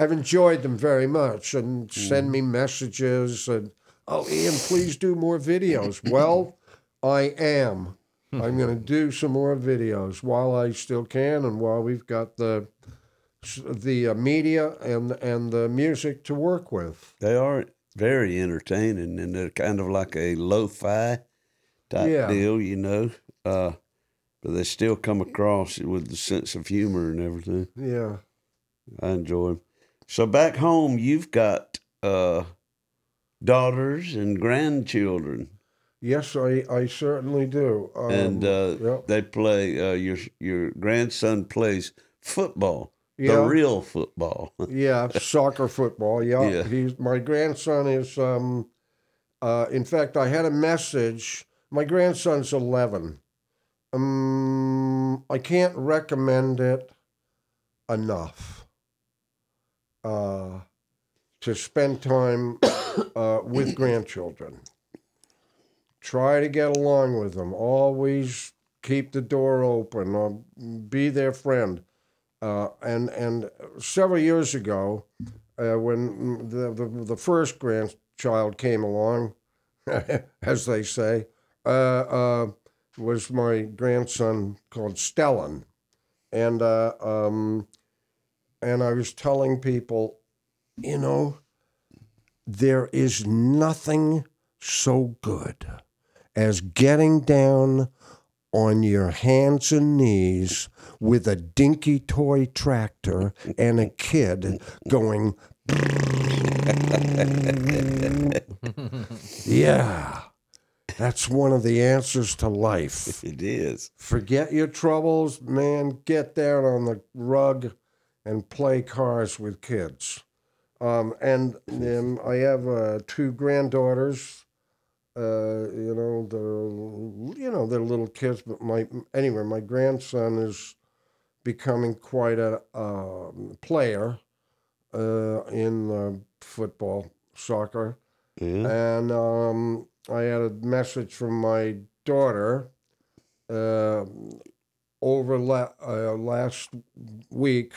have enjoyed them very much, and send me messages and, oh, Ian, please do more videos. Well, I am. I'm going to do some more videos while I still can, and while we've got the the media and and the music to work with. They are very entertaining, and they're kind of like a lo-fi type yeah. deal, you know. Uh, but they still come across with the sense of humor and everything. Yeah, I enjoy them. So back home, you've got uh, daughters and grandchildren. Yes, I, I certainly do. Um, and uh, yep. they play. Uh, your your grandson plays football. Yeah. The real football. yeah, soccer football. Yeah, yeah. He's, my grandson is, um, uh, in fact, I had a message. My grandson's eleven. Um, I can't recommend it enough uh, to spend time uh, with grandchildren. Try to get along with them. Always keep the door open or be their friend. Uh, and and several years ago, uh, when the, the the first grandchild came along, as they say, uh, uh, was my grandson called Stellan, and uh, um, and I was telling people, you know, there is nothing so good as getting down on your hands and knees with a dinky toy tractor and a kid going, yeah, that's one of the answers to life. It is. Forget your troubles, man. Get down on the rug and play cars with kids. Um, and um, I have uh, two granddaughters. Uh, you know, they're, you know, they're little kids, but my, anyway, my grandson is becoming quite a uh, player uh, in uh, football, soccer. Mm-hmm. And um, I had a message from my daughter uh, over la- uh, last week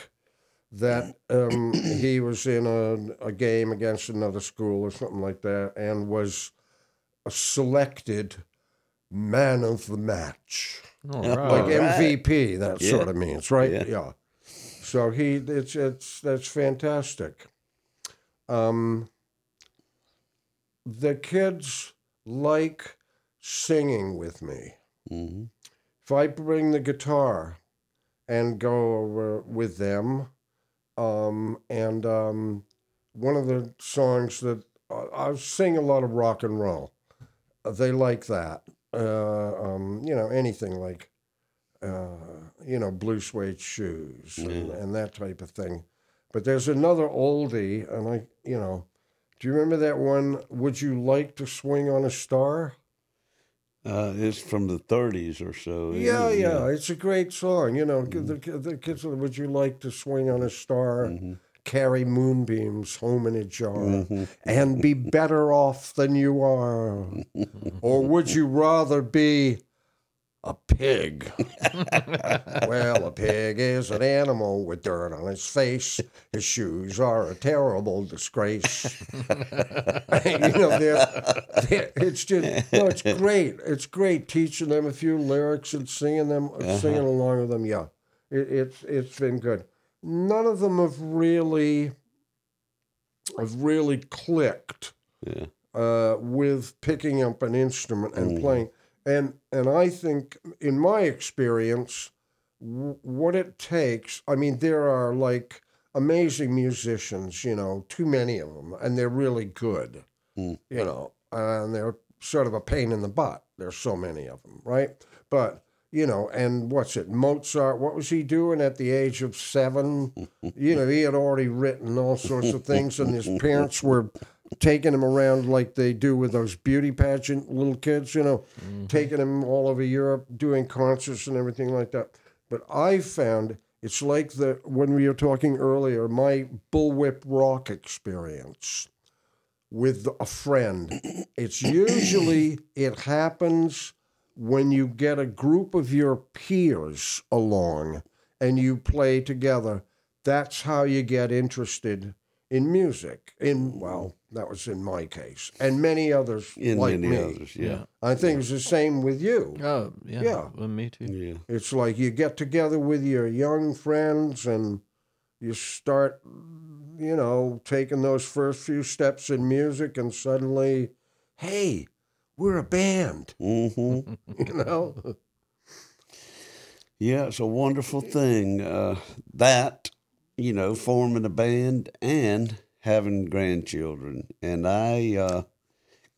that um, he was in a, a game against another school or something like that, and was a selected man of the match. All right. Like M V P, that yeah. sort of means, right? Yeah. yeah. So he, it's, it's, that's fantastic. Um, the kids like singing with me. Mm-hmm. If I bring the guitar and go over with them, um, and um, one of the songs that, I, I sing a lot of rock and roll. They like that, uh, um, you know, anything like, uh, you know, blue suede shoes mm. and, and that type of thing. But there's another oldie, and I, you know, do you remember that one, Would You Like to Swing on a Star? Uh, it's from the thirties or so. Yeah, it? yeah, yeah, it's a great song. You know, mm. the, the kids, would you like to swing on a star? Mm-hmm. Carry moonbeams home in a jar mm-hmm. and be better off than you are? Or would you rather be a pig? Well, a pig is an animal with dirt on its face. His shoes are a terrible disgrace. You know, they're, they're, it's just, no, it's great. It's great teaching them a few lyrics and singing them, uh-huh. singing along with them. Yeah, it, it's it's been good. None of them have really, have really clicked yeah. uh, with picking up an instrument and mm. playing. And and I think, in my experience, w- what it takes, I mean, there are like amazing musicians, you know, too many of them, and they're really good, mm. you know, and they're sort of a pain in the butt. There's so many of them, right? But, you know, and what's it, Mozart, what was he doing at the age of seven? You know, he had already written all sorts of things, and his parents were taking him around like they do with those beauty pageant little kids, you know, mm-hmm. taking him all over Europe, doing concerts and everything like that. But I found it's like the when we were talking earlier, my Bullwhip Rock experience with a friend. It's usually, it happens when you get a group of your peers along and you play together. That's how you get interested in music. In, well, that was in my case, and many others in like many me. Others, yeah. I think yeah. it's the same with you. Oh, yeah. yeah. Well, me too. Yeah. It's like you get together with your young friends and you start, you know, taking those first few steps in music, and suddenly, hey, we're a band. Mm-hmm. You know? Yeah, it's a wonderful thing. Uh, that... you know, forming a band and having grandchildren. And I uh,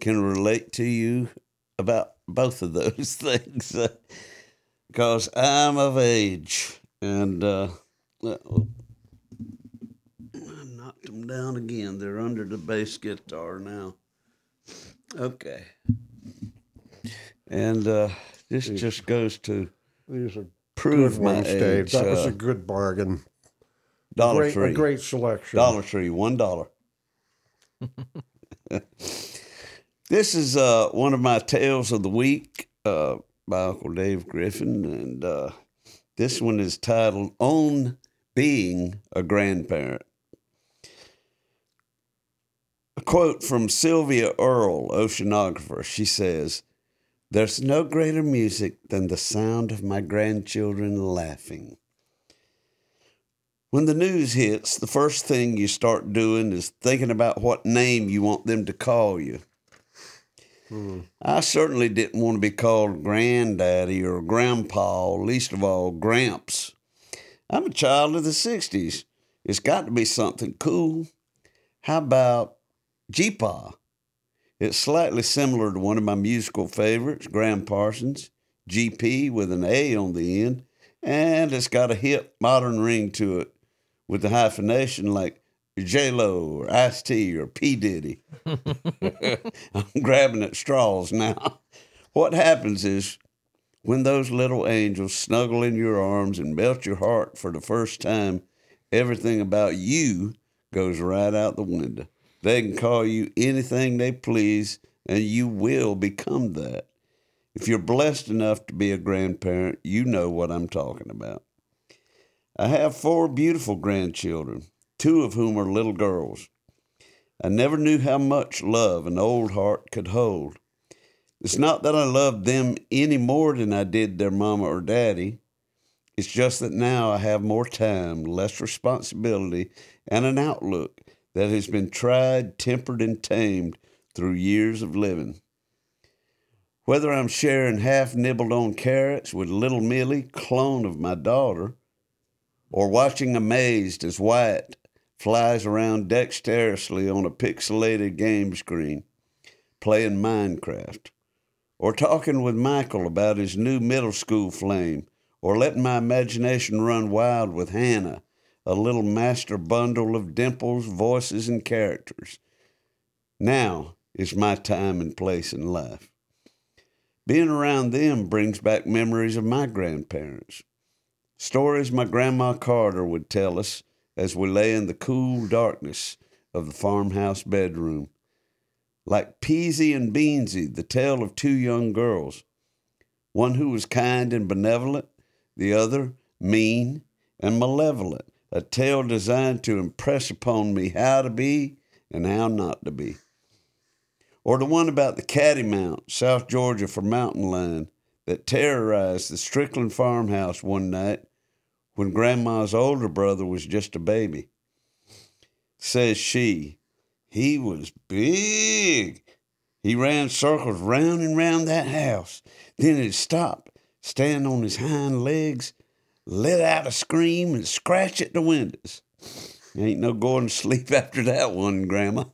can relate to you about both of those things because I'm of age. And uh, uh-oh. I knocked them down again. They're under the bass guitar now. Okay. And uh, this these, just goes to these are prove my age. Dave. That uh, was a good bargain. Dollar great, Tree. A great selection. Dollar Tree, one dollar. This is uh, one of my tales of the week uh, by Uncle Dave Griffin. And uh, this one is titled, On Being a Grandparent. A quote from Sylvia Earle, oceanographer. She says, "There's no greater music than the sound of my grandchildren laughing." When the news hits, the first thing you start doing is thinking about what name you want them to call you. Hmm. I certainly didn't want to be called Granddaddy or Grandpa, least of all Gramps. I'm a child of the sixties. It's got to be something cool. How about G-Pa? It's slightly similar to one of my musical favorites, Graham Parsons, G P with an A on the end, and it's got a hip modern ring to it, with the hyphenation like J-Lo or Ice-T or P. Diddy. I'm grabbing at straws now. What happens is when those little angels snuggle in your arms and melt your heart for the first time, everything about you goes right out the window. They can call you anything they please, and you will become that. If you're blessed enough to be a grandparent, you know what I'm talking about. I have four beautiful grandchildren, two of whom are little girls. I never knew how much love an old heart could hold. It's not that I love them any more than I did their mama or daddy. It's just that now I have more time, less responsibility, and an outlook that has been tried, tempered, and tamed through years of living. Whether I'm sharing half-nibbled-on carrots with Little Millie, clone of my daughter, or watching amazed as Wyatt flies around dexterously on a pixelated game screen, playing Minecraft, or talking with Michael about his new middle school flame, or letting my imagination run wild with Hannah, a little master bundle of dimples, voices, and characters. Now is my time and place in life. Being around them brings back memories of my grandparents. Stories my Grandma Carter would tell us as we lay in the cool darkness of the farmhouse bedroom. Like Peasy and Beansy, the tale of two young girls, one who was kind and benevolent, the other mean and malevolent, a tale designed to impress upon me how to be and how not to be. Or the one about the Caddy Mount, South Georgia for mountain lion, that terrorized the Strickland farmhouse one night when Grandma's older brother was just a baby. Says she, "He was big. He ran circles round and round that house. Then he'd stop, stand on his hind legs, let out a scream, and scratch at the windows." Ain't no going to sleep after that one, Grandma.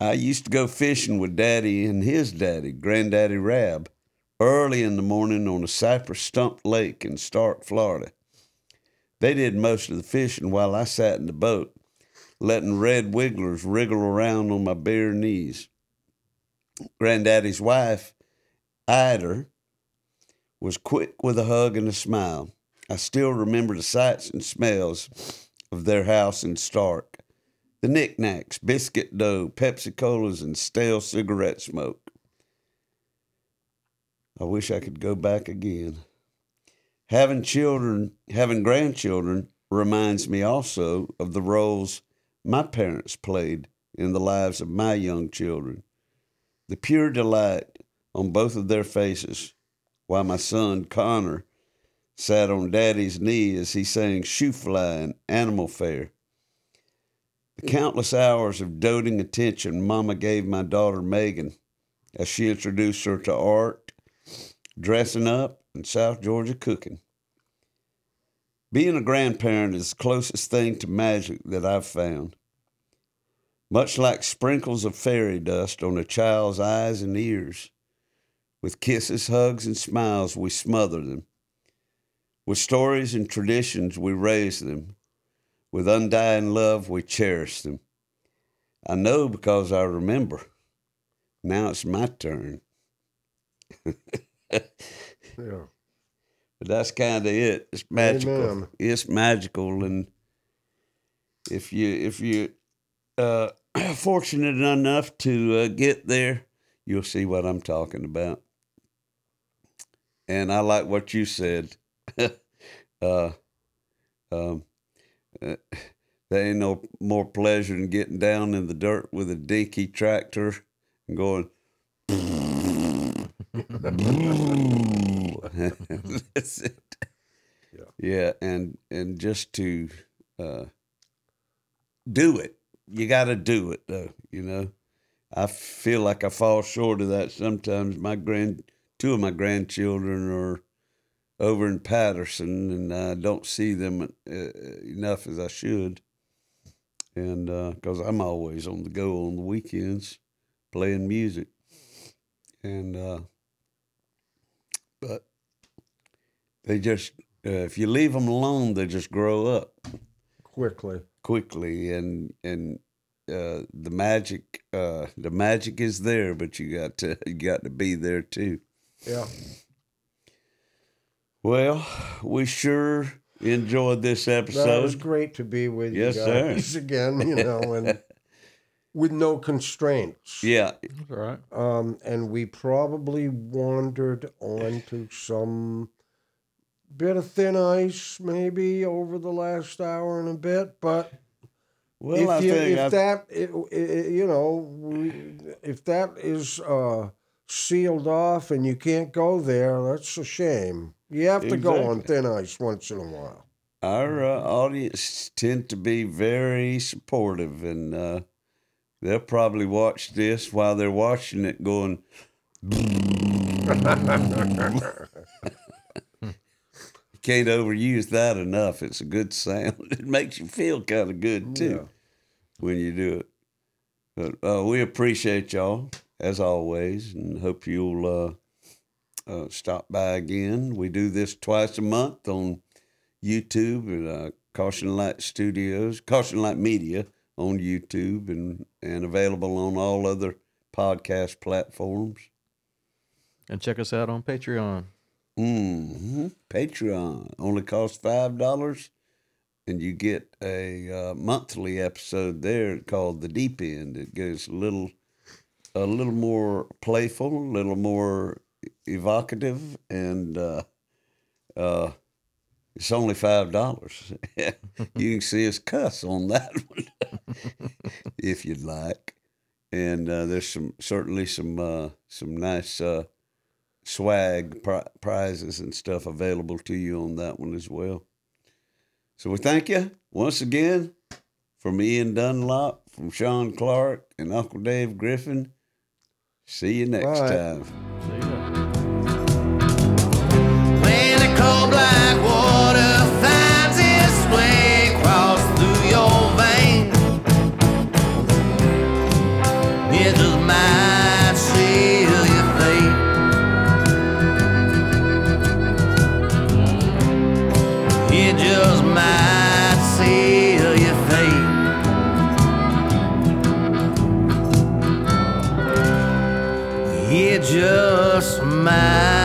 I used to go fishing with Daddy and his daddy, Granddaddy Rab, early in the morning on a cypress stump lake in Stark, Florida. They did most of the fishing while I sat in the boat, letting red wigglers wriggle around on my bare knees. Granddaddy's wife, Ida, was quick with a hug and a smile. I still remember the sights and smells of their house in Stark. The knickknacks, biscuit dough, Pepsi Colas, and stale cigarette smoke. I wish I could go back again. Having children, having grandchildren reminds me also of the roles my parents played in the lives of my young children. The pure delight on both of their faces while my son, Connor, sat on Daddy's knee as he sang Shoefly and Animal Fair. The countless hours of doting attention Mama gave my daughter Megan as she introduced her to art, dressing up, and South Georgia cooking. Being a grandparent is the closest thing to magic that I've found. Much like sprinkles of fairy dust on a child's eyes and ears, with kisses, hugs, and smiles, we smother them. With stories and traditions, we raise them. With undying love, we cherish them. I know because I remember. Now it's my turn. Yeah. But that's kind of it. It's magical. Amen. It's magical. And if you if you uh, are fortunate enough to uh, get there, you'll see what I'm talking about. And I like what you said. uh, um, Uh, there ain't no more pleasure than getting down in the dirt with a dinky tractor and going. That's it. Yeah. Yeah, and and just to uh, do it, you got to do it though. You know, I feel like I fall short of that sometimes. My grand, two of my grandchildren are over in Patterson, and I don't see them uh, enough as I should, and because uh, I'm always on the go on the weekends playing music, and uh, but they just, uh, if you leave them alone, they just grow up. Quickly. Quickly, and and uh, the magic, uh, the magic is there, but you got to, you got to be there too. Yeah. Well, we sure enjoyed this episode. No, it was great to be with yes, you guys sir. again, you know, and with no constraints. Yeah. That's right. Um, and we probably wandered onto some bit of thin ice maybe over the last hour and a bit, but well, if, I you, think if I've... that, it, it, you know, if that is uh, sealed off and you can't go there, that's a shame. You have to exactly. go on thin ice once in a while. Our uh, audience tend to be very supportive, and uh, they'll probably watch this while they're watching it going... You can't overuse that enough. It's a good sound. It makes you feel kind of good, too, yeah. when you do it. But uh, we appreciate y'all, as always, and hope you'll... Uh, Uh, stop by again. We do this twice a month on YouTube at uh, Caution Light Studios, Caution Light Media on YouTube, and, and available on all other podcast platforms. And check us out on Patreon. Mm-hmm. Patreon only costs five dollars, and you get a uh, monthly episode there called The Deep End. It goes a little, a little more playful, a little more evocative, and uh, uh, it's only five dollars. You can see us cuss on that one if you'd like. And uh, there's some certainly some uh, some nice uh, swag pri- prizes and stuff available to you on that one as well. So we thank you once again from Ian Dunlop, from Sean Clark, and Uncle Dave Griffin. See you next Bye. time. Cold black water finds its way across through your veins. just mad.